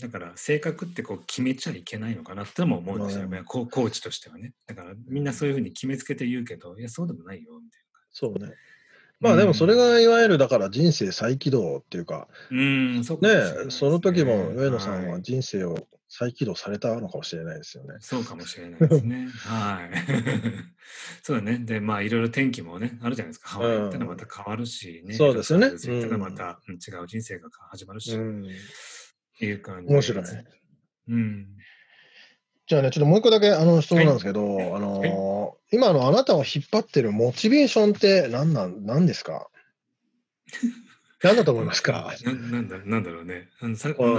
だから性格ってこう決めちゃいけないのかなってのも思うんですよ、コーチとしてはね。だからみんなそういうふうに決めつけて言うけど、いや、そうでもないよみたいな。そうね。まあでもそれがいわゆるだから人生再起動っていうか、その時も上野さんは人生を再起動されたのかもしれないですよね。そうかもしれないですね。はい。そうだね。で、まあいろいろ天気もね、あるじゃないですか。ハワイ行ったらまた変わるしね。そうですよね。行ったらまた違う人生が始まるし、っていう感じ。面白いね。じゃあね、ちょっともう一個だけ質問なんですけど、今のあなたを引っ張ってるモチベーションって何ですか何だと思いますかなんだろうね。同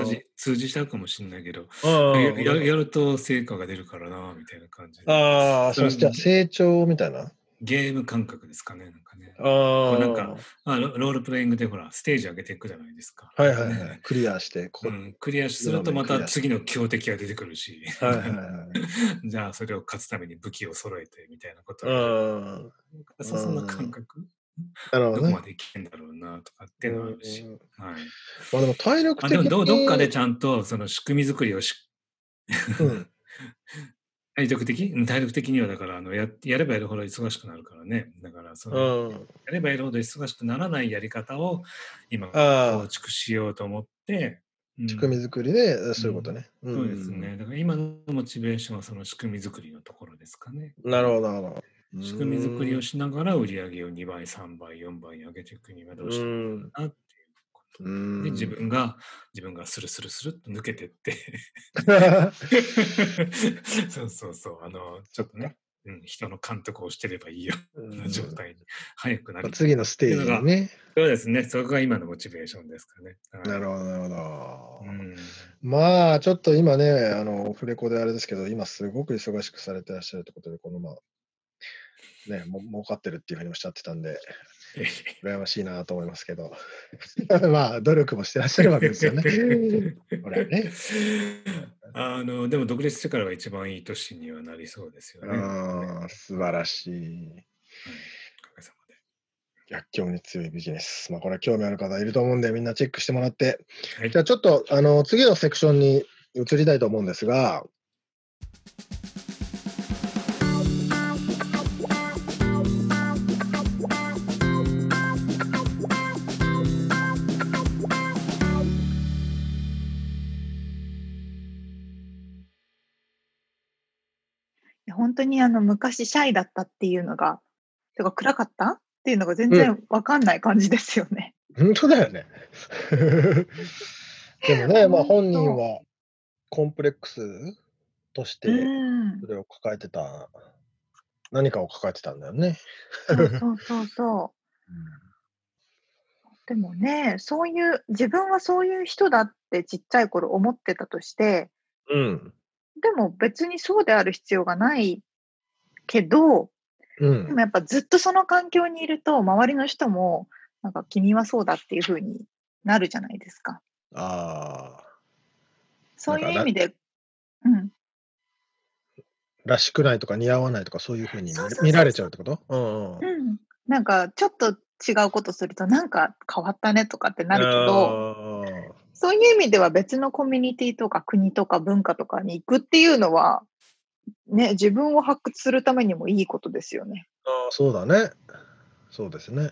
じ通じちゃうかもしれないけど、やると成果が出るからな、みたいな感じで。ああ、それじゃあ成長みたいなゲーム感覚ですかね。なんかね。なんかロールプレイングでほら、ステージ上げていくじゃないですか。はいはいはい。クリアして、クリアするとまた次の強敵が出てくるし。じゃあそれを勝つために武器を揃えてみたいなこと。そんな感覚。どこまでいけんだろうなとかっていうのもあるし。はい。まあでも体力的に。どっかでちゃんとその仕組み作りを体力的にはだからやればやるほど忙しくなるからね。だからやればやるほど忙しくならないやり方を今構築しようと思って、仕組み作りでそういうことね。そうですね。だから今のモチベーションはその仕組み作りのところですかね。なるほどなるほど。仕組み作りをしながら売り上げを2倍3倍4倍上げていくにはどうしたらいいのかなって。で、自分がスルっと抜けてってそうそうそう、ちょっとね、人の監督をしてればいいような状態に早くなる、次のステージにね。そうですね、そこが今のモチベーションですかね。なるほどなるほど。まあちょっと今ね、オフレコであれですけど、今すごく忙しくされてらっしゃるってことで、このまあね、儲かってるっていうふうにおっしゃってたんで、羨ましいなと思いますけどまあ努力もしてらっしゃるわけですよねこれね。でも独立してからは一番いい年にはなりそうですよね。素晴らしい。おかげさまで逆境に強いビジネス、まあ、これは興味ある方いると思うんで、みんなチェックしてもらって、はい、じゃあちょっと次のセクションに移りたいと思うんですが、本当に昔シャイだったっていうのが、とか暗かったっていうのが全然わかんない感じですよね。本当だよね。でもね、まあ本人はコンプレックスとしうて、ん。それを抱えてた、何かを抱えてたんだよね。そうそうそうそう。うんでもね、そういう、自分はそういう人だってちっちゃい頃思ってたとして、うん。でも別にそうである必要がないけど、うでもん。やっぱずっとその環境にいると、周りの人も、なんか君はそうだっていう風になるじゃないですか。ああ、そなんういかう意味で、うん。らしくないとか似合わないとか、そういうふうにそうそう見らそうれちゃそうっう。てこと？なんかちょっと違うことすると、なんか変わったねとかってなるけど、ああ、そういう意味では別のコミュニティとか国とか文化とかに行くっていうのは、ね、自分を発掘するためにもいいことですよね。そうだね。そうですね。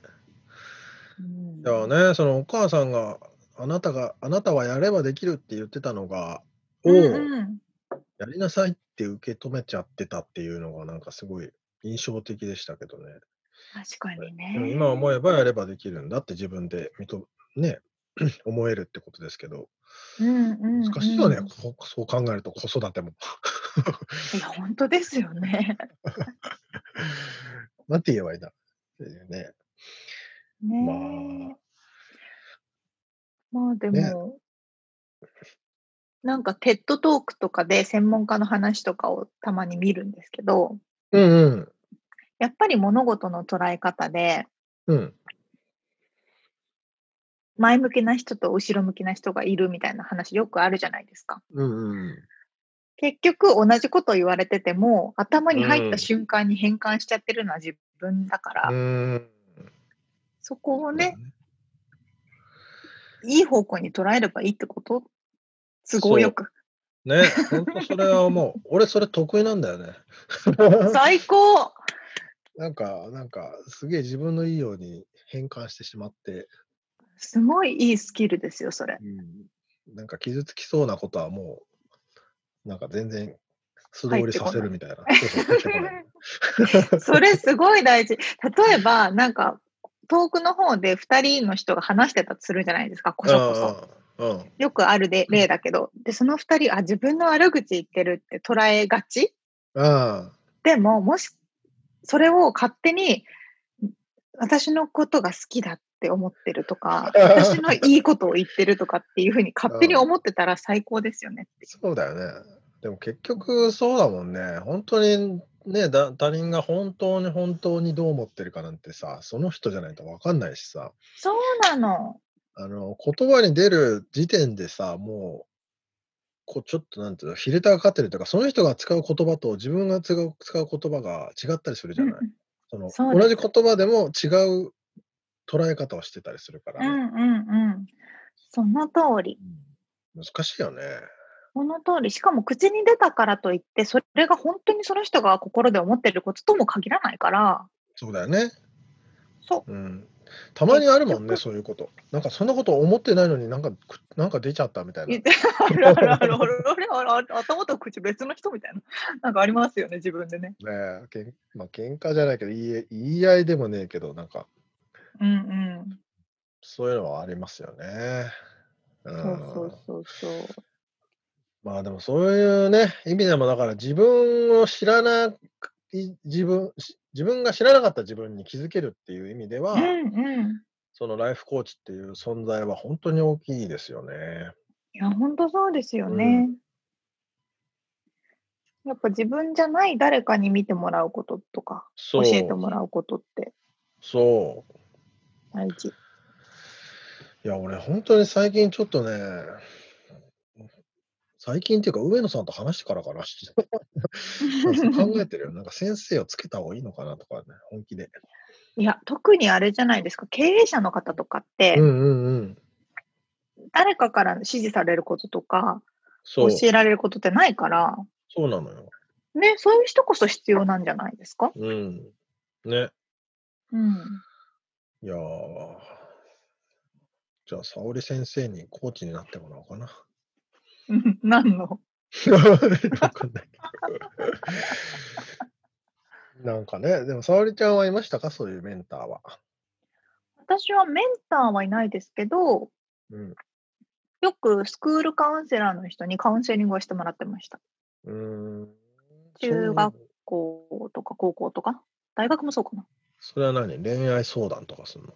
うだかん、らね、そのお母さんが、あなたはやればできるって言ってたのが、うんをうんやりなさいって受け止めちゃってたっていうのが、なんかすごい印象的でしたけどね。確かに今思えね。ばやればできるんだって自分でね、思えるってことですけど、うんうん難しいよね、うん。そう考えると子育ても。いや、本当ですよね。なんて言えばいいんだっていうね。まねあ、え。まあでね、も、なんかテッドトークとかで専門家の話とかをたまに見るんですけど、うんうん、やっぱり物事の捉え方で、うん、前向きな人と後ろ向きな人がいるみたいな話よくあるじゃないですか。うん、うん結局同じこと言われてても、頭うに入ったん、瞬間に変換しちゃってるのは自分だかうら、ん、そこをそうだね、ね。いい方向に捉えればいいってこと、都合よそく。う、ね、ほんとそれは思う。俺、それ得意なんだよね。最高。なんか、すげえ自分のいいように変換してしまって、すごいいいスキルですよ、それ。なんか傷つきそうなことはもう、なんか全然素入っ通りてさこせなるい。みたいな。入ってこない。それすごい大事。例えば、なんか、遠くの方で2人の人が話してたとするじゃないですか、こそこそ。ああ、うん。よくある例だけど。で、その2人、あ、自分の悪口言ってるって捉えがち。ああ、でも、もし、それを勝手に、私のことが好きだって思ってるとか、私のいいことを言ってるとかっていうふうに勝手にうん思ってたら最高ですよねって。そうだよね。でも結局そうだもんね。本当にね、他人が本当に本当にどう思ってるかなんてさ、その人じゃないと分かんないしさ、そうなの。言葉に出る時点でさ、もう、ちょっとなんていうの、フィルターがかかってるというか、その人が使う言葉と自分が使う言葉が違ったりするじうゃんうない。ん。そうで同じす。言葉でも違う捉え方をしてたりするかうら、んうんうん。その通り。難しいよね。その通り。しかも口に出たからといって、それが本当にその人が心で思ってることとも限らないから、そうだよね。そう。うん、たま結にあるもんね、局、そういうこと。なんかそんなこと思ってないのになんか出ちゃったみたいな。言って あるあるあるあるあるあるある、頭と口別の人みたいな、なんかありますよね、自分でね。ねえ、まあ、喧嘩じゃないけど、言い合いでもねえけど、なんか、うんうん。そういうのはありますよね。うそうそうん。そうそう。まあでもそういうね、意味でも、だから自分を知らない、自分が知らなかった自分に気づけるっていう意味でうは、んうん。そのライフコーチっていう存在は本当に大きいですよね。いや、本当そうですようん。ね。やっぱ自分じゃない誰かに見てもらうこととか、教えてそもらうことってそう。大事。いや、俺本当に最近ちょっとね、最近っていうか上野さんと話してからかな。なんかそう考えてるよ。なんか先生をつけた方がいいのかなとかね、本気で。いや、特にあれじゃないですか、経営者の方とかっうて、んうんうん。誰かから指示されることとか、教そう。えられることってないから、そうなのよ。ね、そういう人こそ必要なんじゃないですか。うん。ね。うん。いやー、じゃあ、沙織先生にコーチになってもらおうかな。何の わかんないけど。なんかね、でも、沙織ちゃんはいましたか、そういうメンターは。私はメンターはいないですけど、うん。よくスクールカウンセラーの人にカウンセリングをしてもらってました。中学校とか高校とか大学もそうかな。それは何？恋愛相談とかするの？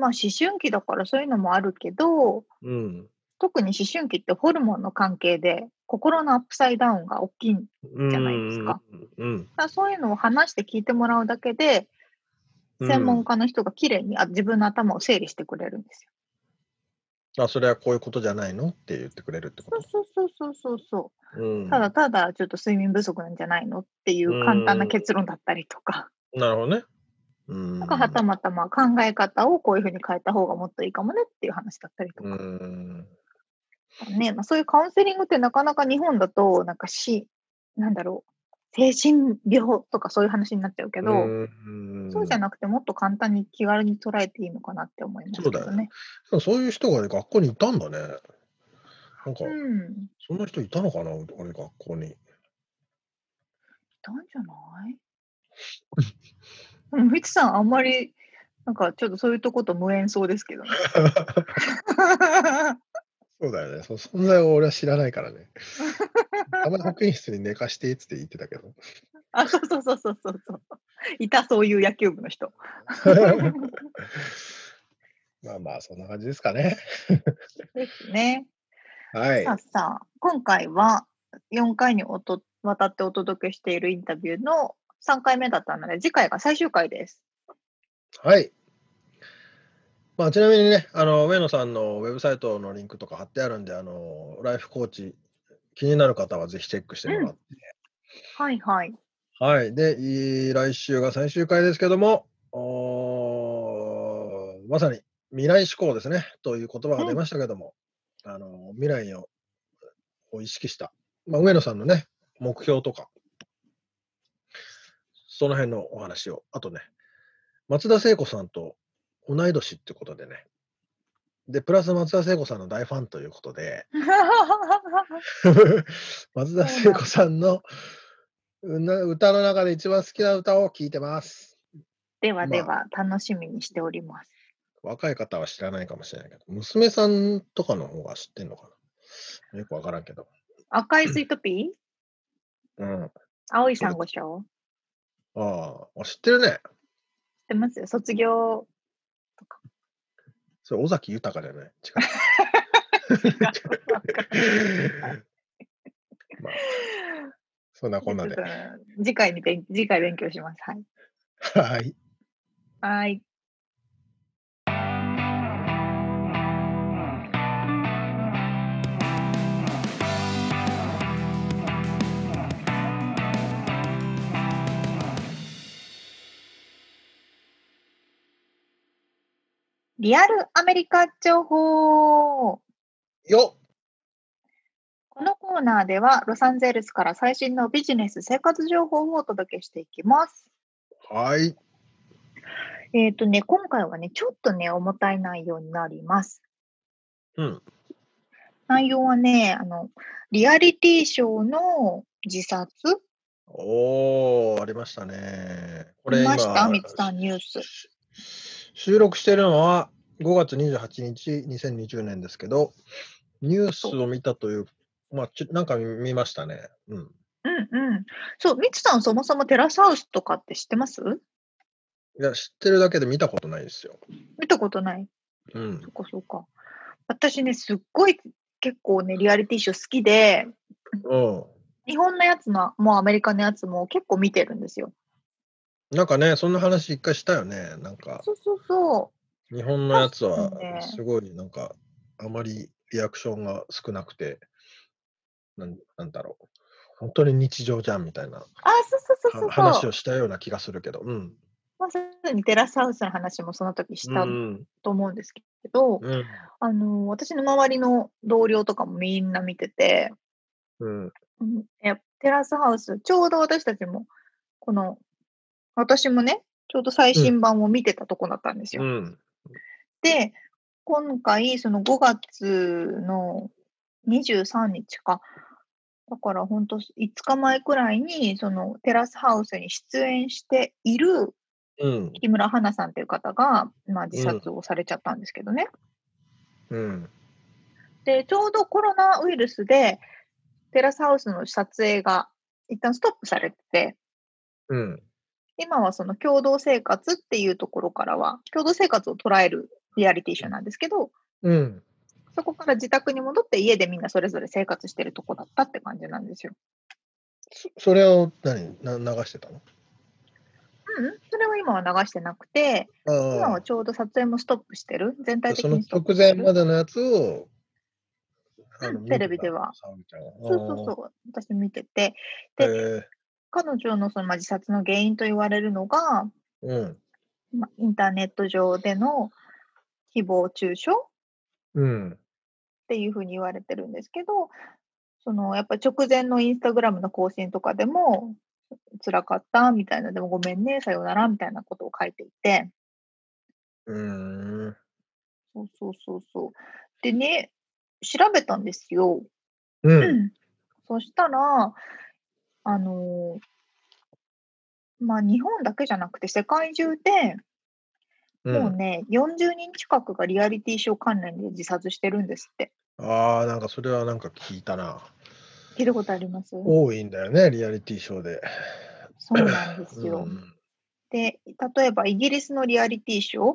まあ思春期だからそういうのもあるけど、うん、特に思春期ってホルモンの関係で心のアップサイダウンが大きいんじゃないですか。うん、だからそういうのを話して聞いてもらうだけで専門家の人がきれいに自分の頭を整理してくれるんですよ。あ、それはこういうことじゃないのって言ってくれるってこと。そう、うん、ただただちょっと睡眠不足なんじゃないのっていう簡単な結論だったりとか。なるほどね。なんかはたまたま考え方をこういうふうに変えた方がもっといいかもねっていう話だったりとか、ね、まあ、そういうカウンセリングってなかなか日本だとなんかなんだろう、精神病とかそういう話になっちゃうけど、そうじゃなくてもっと簡単に気軽に捉えていいのかなって思いますけどね。そうだよね。でもそういう人が、ね、学校にいたんだね。なんか、うん、そんな人いたのかな、俺学校に。いたんじゃない？ふちさんあんまりなんかちょっとそういうとこと無縁そうですけどね。そうだよね。その存在を俺は知らないからね。あんまり保健室に寝かしてって言ってたけど。あ、そう。いた、そういう野球部の人。まあまあそんな感じですかね。ですね。はい。さあ今回は4回にわたってお届けしているインタビューの3回目だったので、次回が最終回です。はい。まあ、ちなみにね、上野さんのウェブサイトのリンクとか貼ってあるんで、ライフコーチ、気になる方はぜひチェックしてもらって。うん、はいはい。はい。で、来週が最終回ですけども、まさに未来志向ですね、という言葉が出ましたけども、うん、未来を意識した、まあ、上野さんのね、目標とか、その辺のお話を、あとね、松田聖子さんと同い年ってことでね、でプラス松田聖子さんの大ファンということで、松田聖子さんの歌の中で一番好きな歌を聴いてます。ではでは、まあ、楽しみにしております。若い方は知らないかもしれないけど、娘さんとかの方が知ってんのかな。よくわからんけど。赤いスイートピー？うん。青い珊瑚礁？ああ、知ってるね。知ってますよ、卒業とか。それ、尾崎豊じゃない？違う。まあ、そんなこんなで。次回勉強します。はい。はい。はい。リアルアメリカ情報よ。このコーナーではロサンゼルスから最新のビジネス生活情報をお届けしていきます。はい。今回はねちょっとね重たい内容になります。うん、内容はねリアリティショーの自殺。おー、ありましたね。これ今見ました？みつさん、ニュース収録しているのは5月28日、2020年ですけど、ニュースを見たという、まあ、なんか見ましたね。うん、うん、うん。そう、みつさん、そもそもテラスハウスとかって知ってます？いや、知ってるだけで見たことないですよ。見たことない？うん。そうか。私ね、すっごい結構ね、リアリティショー好きで、うん、日本のやつの、もうアメリカのやつも結構見てるんですよ。なんかね、そんな話一回したよね。なんかそう。日本のやつはすごいなんかあまりリアクションが少なくて、なんだろう、本当に日常じゃんみたいな話をしたような気がするけど、うん。まさにテラスハウスの話もその時したと思うんですけど、うん、私の周りの同僚とかもみんな見てて、うん、テラスハウスちょうど私たちも私もね、ちょうど最新版を見てたとこだったんですよ。うん、で、今回、その5月の23日か、だから本当5日前くらいに、そのテラスハウスに出演している木村花さんという方が、まあ、自殺をされちゃったんですけどね。うん、でちょうどコロナウイルスでテラスハウスの撮影が一旦ストップされてて、うん、今はその共同生活っていうところからは共同生活を捉えるリアリティショーなんですけど、うん、そこから自宅に戻って家でみんなそれぞれ生活してるとこだったって感じなんですよ。それを流してたの？うん、それは今は流してなくて、今はちょうど撮影もストップしてる、全体的にストップしてる。その直前までのやつを、テレビでは。そう、私見てて、で、彼女のその自殺の原因と言われるのが、うん、インターネット上での誹謗中傷、うん、っていうふうに言われてるんですけど、そのやっぱり直前のインスタグラムの更新とかでも、辛かったみたいな、でもごめんね、さよならみたいなことを書いていて、そうでね、調べたんですよ。うん、そしたら日本だけじゃなくて世界中でもうね、40人近くがリアリティショー関連で自殺してるんですって。ああ、なんかそれはなんか聞いたな。聞いたことあります？多いんだよね、リアリティショーで。そうなんですよ、うん、で例えばイギリスのリアリティショー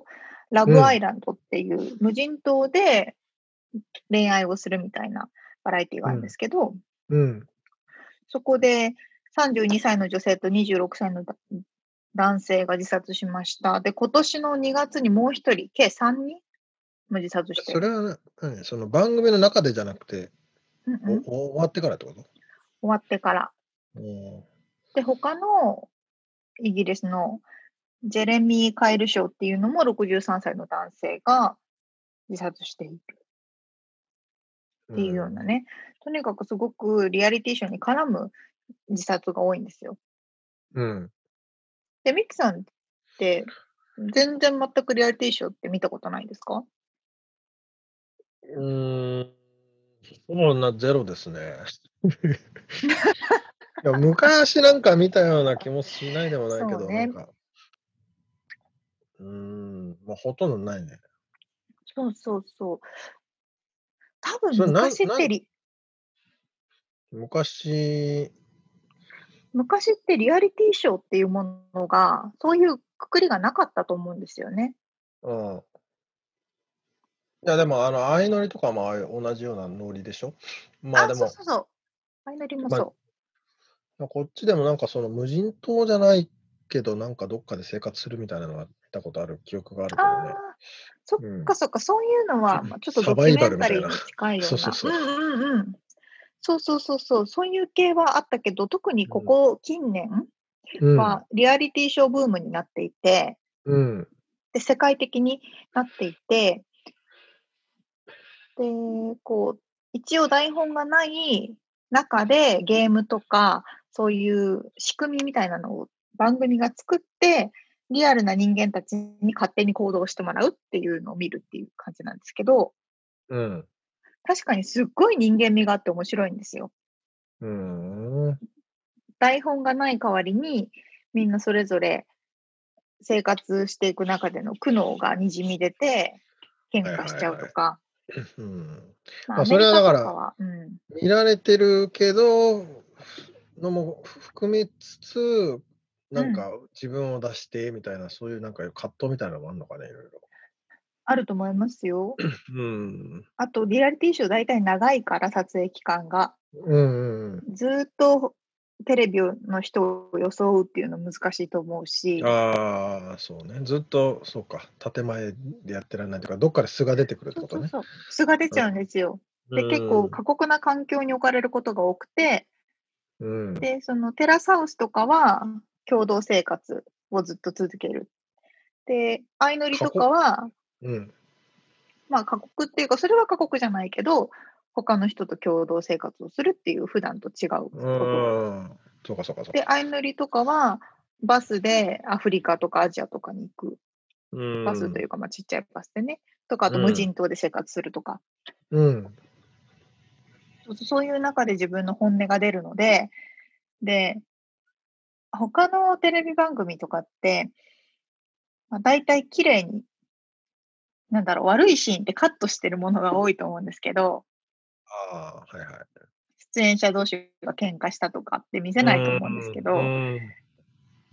ラブアイランドっていう無人島で恋愛をするみたいなバラエティがあるんですけど、うんうん、そこで32歳の女性と26歳の男性が自殺しました。で今年の2月にもう1人計3人も自殺してる。それは、その番組の中でじゃなくて終わってからってこと？終わってから。で、他のイギリスのジェレミー・カイル賞っていうのも63歳の男性が自殺しているっていうようなね、うん、とにかくすごくリアリティショーに絡む自殺が多いんですよ。うん。で、ミキさんって全くリアリティショーって見たことないんですか？そんなゼロですね。いや昔なんか見たような気もしないでもないけど、ね、なんかまあ、ほとんどないね。そう多分昔ってリアリティショーっていうものがそういうくくりがなかったと思うんですよね。うん。いやでも相乗りとかも同じようなノリでしょ。まあでもそう相乗りもそう。まあ、こっちでもなんかその無人島じゃないけどなんかどっかで生活するみたいなのは見たことある記憶があるけどね。そっかそういうのは、まあ、ちょっとドキュメンタリーに近いような。そういう系はあったけど、特にここ近年はリアリティショーブームになっていて、うん、で世界的になっていて、でこう一応台本がない中でゲームとかそういう仕組みみたいなのを番組が作ってリアルな人間たちに勝手に行動してもらうっていうのを見るっていう感じなんですけど、うん、確かにすっごい人間味があって面白いんですよ。台本がない代わりにみんなそれぞれ生活していく中での苦悩がにじみ出て喧嘩しちゃうとか、それはだから、見られてるけどのも含めつつなんか自分を出してみたいな、そういうなんか葛藤みたいなのもあるのかね。いろいろあると思いますよ。あとリアリティショー大体長いから撮影期間が、ずっとテレビの人を装うっていうのは難しいと思うし。ああ、そうね。ずっと、そうか、建前でやってられないとか、どっかで素が出てくるってことね。そう素が出ちゃうんですよ。で、結構過酷な環境に置かれることが多くて、で、そのテラスハウスとかは共同生活をずっと続ける。で、相乗りとかは、まあ過酷っていうか、それは過酷じゃないけど、他の人と共同生活をするっていう普段と違うこと。そうか。で、相乗りとかはバスでアフリカとかアジアとかに行く。バスというか、まあ、ちっちゃいバスでね。とか、あと無人島で生活するとか。そういう中で自分の本音が出るので、で、他のテレビ番組とかって、まあ、大体綺麗になんだろう、悪いシーンってカットしてるものが多いと思うんですけど、あ、はいはい、出演者同士が喧嘩したとかって見せないと思うんですけど、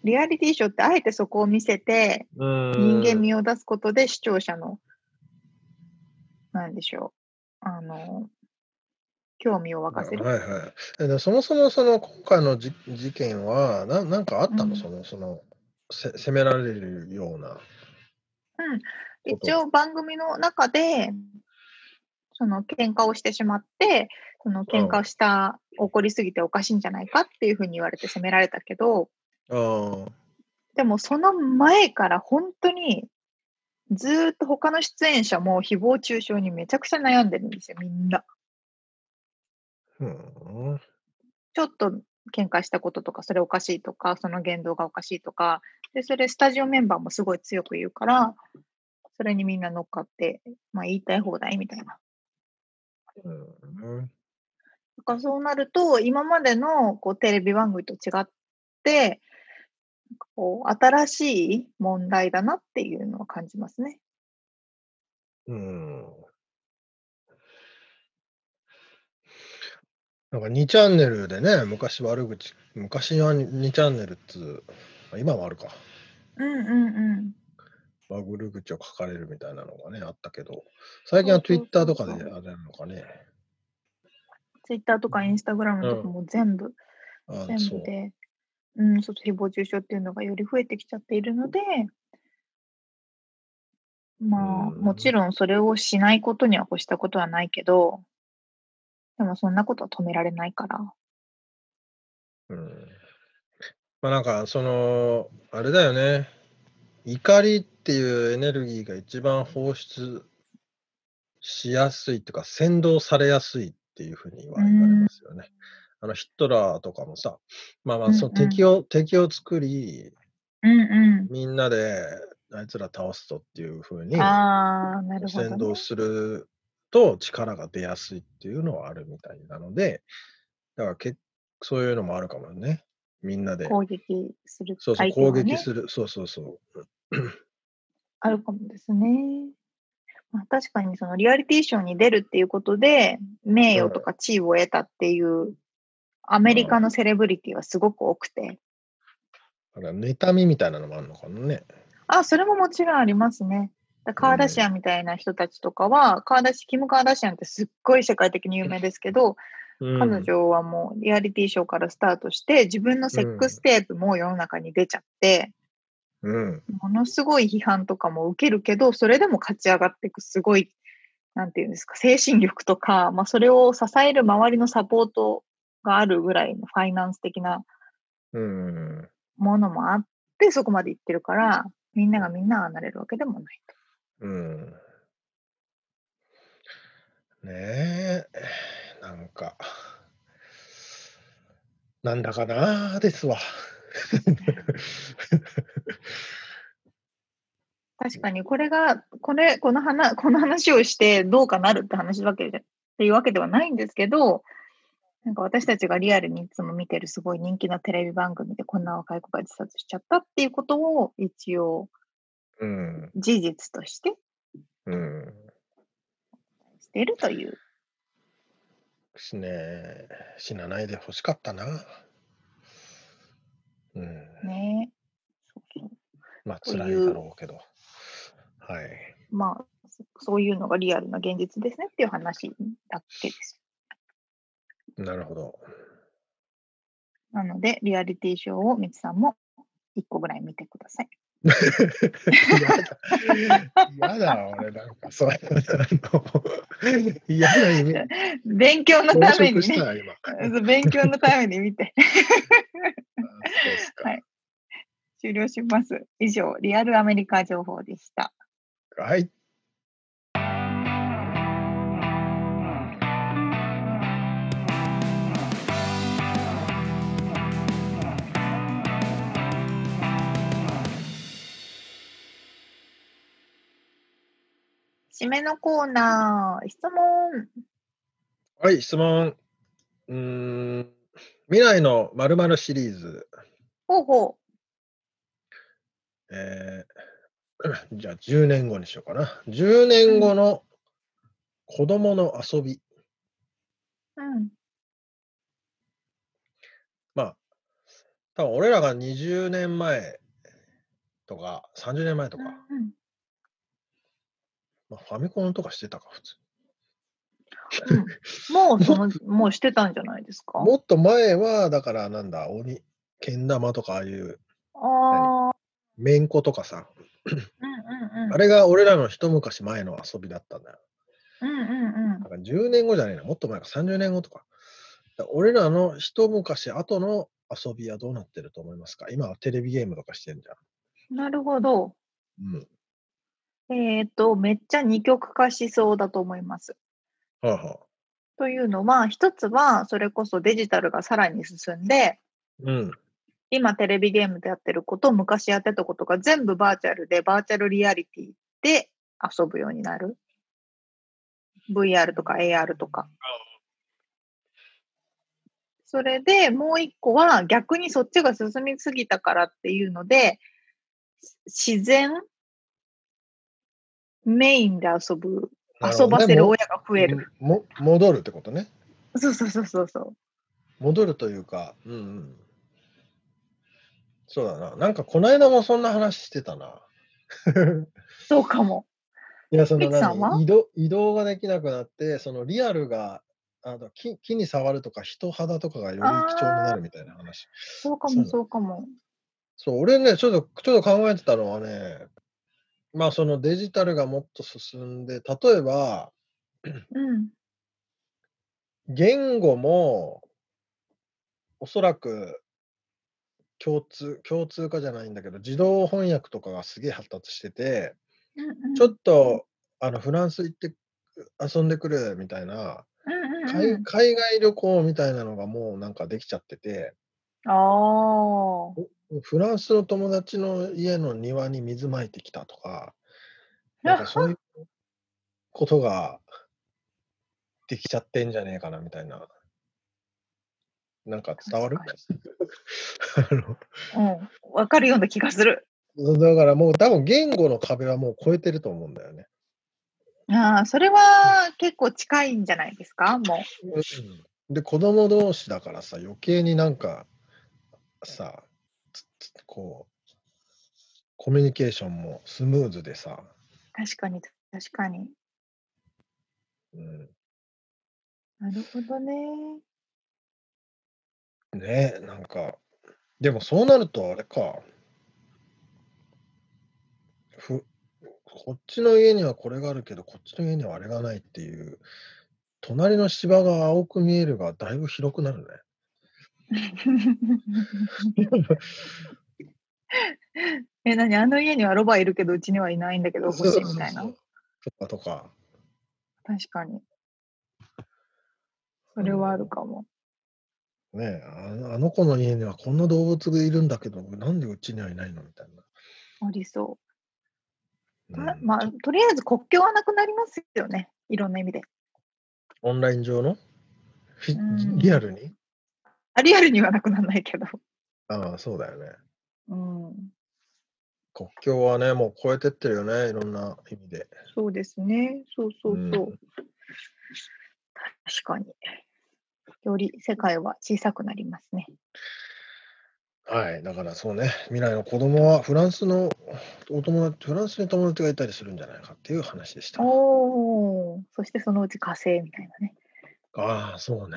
リアリティショーってあえてそこを見せて人間味を出すことで視聴者のなんでしょう、興味を沸かせる。はいはい、そもそもその今回の事件はなんかあったの、その責められるような。一応番組の中でその喧嘩をしてしまって、その喧嘩をした、怒りすぎておかしいんじゃないかっていうふうに言われて責められたけど、でもその前から本当にずっと他の出演者も誹謗中傷にめちゃくちゃ悩んでるんですよ、みんな。ちょっと喧嘩したこととか、それおかしいとか、その言動がおかしいとかで、それスタジオメンバーもすごい強く言うから、それにみんな乗っかって、まあ、言いたい放題みたいな。だからそうなると今までのこうテレビ番組と違ってこう新しい問題だなっていうのは感じますね。なんか2チャンネルでね、昔は2チャンネルっつ、今もあるか。悪口を書かれるみたいなのがね、あったけど、最近はツイッターとかであれなのかね。ツイッターとかインスタグラムとかも全部で、誹謗中傷っていうのがより増えてきちゃっているので、まあ、もちろんそれをしないことには越したことはないけど、でもそんなことは止められないから。まあなんかそのあれだよね。怒りっていうエネルギーが一番放出しやすいっていうか、扇動されやすいっていうふうに言われますよね。ヒットラーとかもさ、まあその敵を作り、みんなであいつら倒すぞっていうふうに扇動する。と力が出やすいっていうのはあるみたいなので、だからそういうのもあるかもね。みんなで攻撃する、ね、そうそう攻撃する、あるかもですね。まあ、確かにそのリアリティショーに出るっていうことで名誉とか地位を得たっていうアメリカのセレブリティはすごく多くて、妬みみたいなのもあるのかなね。それももちろんありますね。カーダシアンみたいな人たちとかは、キム・カーダシアンってすっごい世界的に有名ですけど、彼女はもうリアリティショーからスタートして、自分のセックステープも世の中に出ちゃって、ものすごい批判とかも受けるけど、それでも勝ち上がっていく、すごい、なんていうんですか、精神力とか、まあ、それを支える周りのサポートがあるぐらいのファイナンス的なものもあって、そこまでいってるから、みんながみんななれるわけでもないと。ねえ、なんかなんだかなーですわ。確かにこの話をしてどうかなるって話だけでっていうわけではないんですけど、なんか私たちがリアルにいつも見てるすごい人気のテレビ番組でこんな若い子が自殺しちゃったっていうことを一応。事実として、してるという。死なないでほしかったな。ねえ。まあ、辛いだろうけど。はい。まあ、そういうのがリアルな現実ですねっていう話だけです。なるほど。なので、リアリティショーをみつさんも1個ぐらい見てください。やだ俺なんかそういうの嫌な意味。勉強のためにね。勉強のために見て。はい。終了します。以上リアルアメリカ情報でした。はい。締めのコーナー、質問。はい、質問。未来の○○シリーズ。ほうほう。じゃあ10年後にしようかな。10年後の子供の遊び。うん。まあ、多分俺らが20年前とか30年前とか、うん、まあ、ファミコンとかしてたか、普通。うん、もうしてたんじゃないですか。もっと前は、だからなんだ、けん玉とかああいう、めんことかさ、うんうんうん、あれが俺らの一昔前の遊びだったんだよ。うんうんうん、だから10年後じゃないな、もっと前か、30年後とか。だから俺らの一昔後の遊びはどうなってると思いますか？今はテレビゲームとかしてるじゃん。なるほど。うん、めっちゃ二極化しそうだと思います。はあはあ、というのは、一つはそれこそデジタルがさらに進んで、うん、今テレビゲームでやってること昔やってたことが全部バーチャルでバーチャルリアリティで遊ぶようになる。VR とか AR とか。それでもう一個は逆にそっちが進みすぎたからっていうので、自然メインで遊ぶ。遊ばせる親が増える。戻るってことね。そうそうそうそうそう。戻るというか、うんうん。そうだな。なんかこの間もそんな話してたな。そうかも。いや、その移動ができなくなって、そのリアルが木に触るとか人肌とかがより貴重になるみたいな話。そうかもそうかも。そう、俺ね、ちょっと考えてたのはね。まあ、そのデジタルがもっと進んで、例えば、うん、言語もおそらく共通化じゃないんだけど、自動翻訳とかがすげえ発達してて、うんうん、ちょっとフランス行って遊んでくるみたいな、うんうんうん、海外旅行みたいなのがもうなんかできちゃってて、フランスの友達の家の庭に水まいてきたとか、なんかそういうことができちゃってんじゃねえかなみたいな。なんか伝わる？うん、わかるような気がする。だからもう多分言語の壁はもう超えてると思うんだよね。ああ、それは結構近いんじゃないですか、もう。うん、で、子供同士だからさ、余計になんかさ、こうコミュニケーションもスムーズでさ。確かに確かに、うん、なるほどね。ねえ、なんかでもそうなるとあれか、こっちの家にはこれがあるけどこっちの家にはあれがないっていう、隣の芝が青く見えるがだいぶ広くなるね。何、あの家にはロバいるけどうちにはいないんだけど欲しいみたいな。そうそうそうとかとか。確かにそれはあるかも、うん、ねえ、あの子の家にはこんな動物がいるんだけどなんでうちにはいないのみたいな。ありそう、うん、まあとりあえず国境はなくなりますよね、いろんな意味で。オンライン上のリアルに、リアルにはなくならないけど。ああ、そうだよね。うん。国境はね、もう超えてってるよね、いろんな意味で。そうですね。そうそうそう。うん、確かに。より世界は小さくなりますね。はい、だからそうね、未来の子供はフランスに友達がいたりするんじゃないかっていう話でした。おお、そしてそのうち火星みたいなね。ああ、そうね。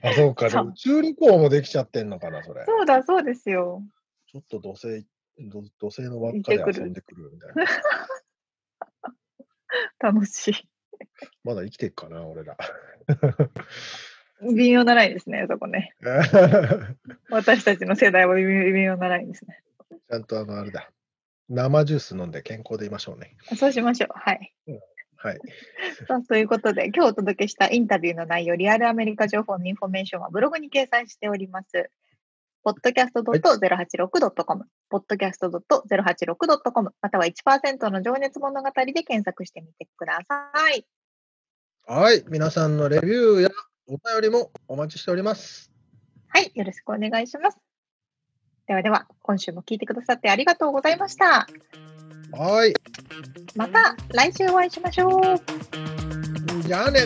あ、そうか、宇宙旅行もできちゃってんのかな、それ。そうだそうですよ。ちょっと土星の輪っかで遊んでくるみたいな。楽しい。まだ生きてるかな、俺ら。微妙なラインですね、そこね。私たちの世代は微妙なラインですね。ちゃんとあれだ、生ジュース飲んで健康でいましょうね。そうしましょう。はい。うん、はい、そうということで、今日お届けしたインタビューの内容、リアルアメリカ情報のインフォメーションはブログに掲載しております。podcast.086.com、podcast.086.com、または 1% の情熱物語で検索してみてください。はい、皆さんのレビューやお便りもお待ちしております。はい、よろしくお願いします。ではでは、今週も聞いてくださってありがとうございました。はい。また来週お会いしましょう。じゃあね。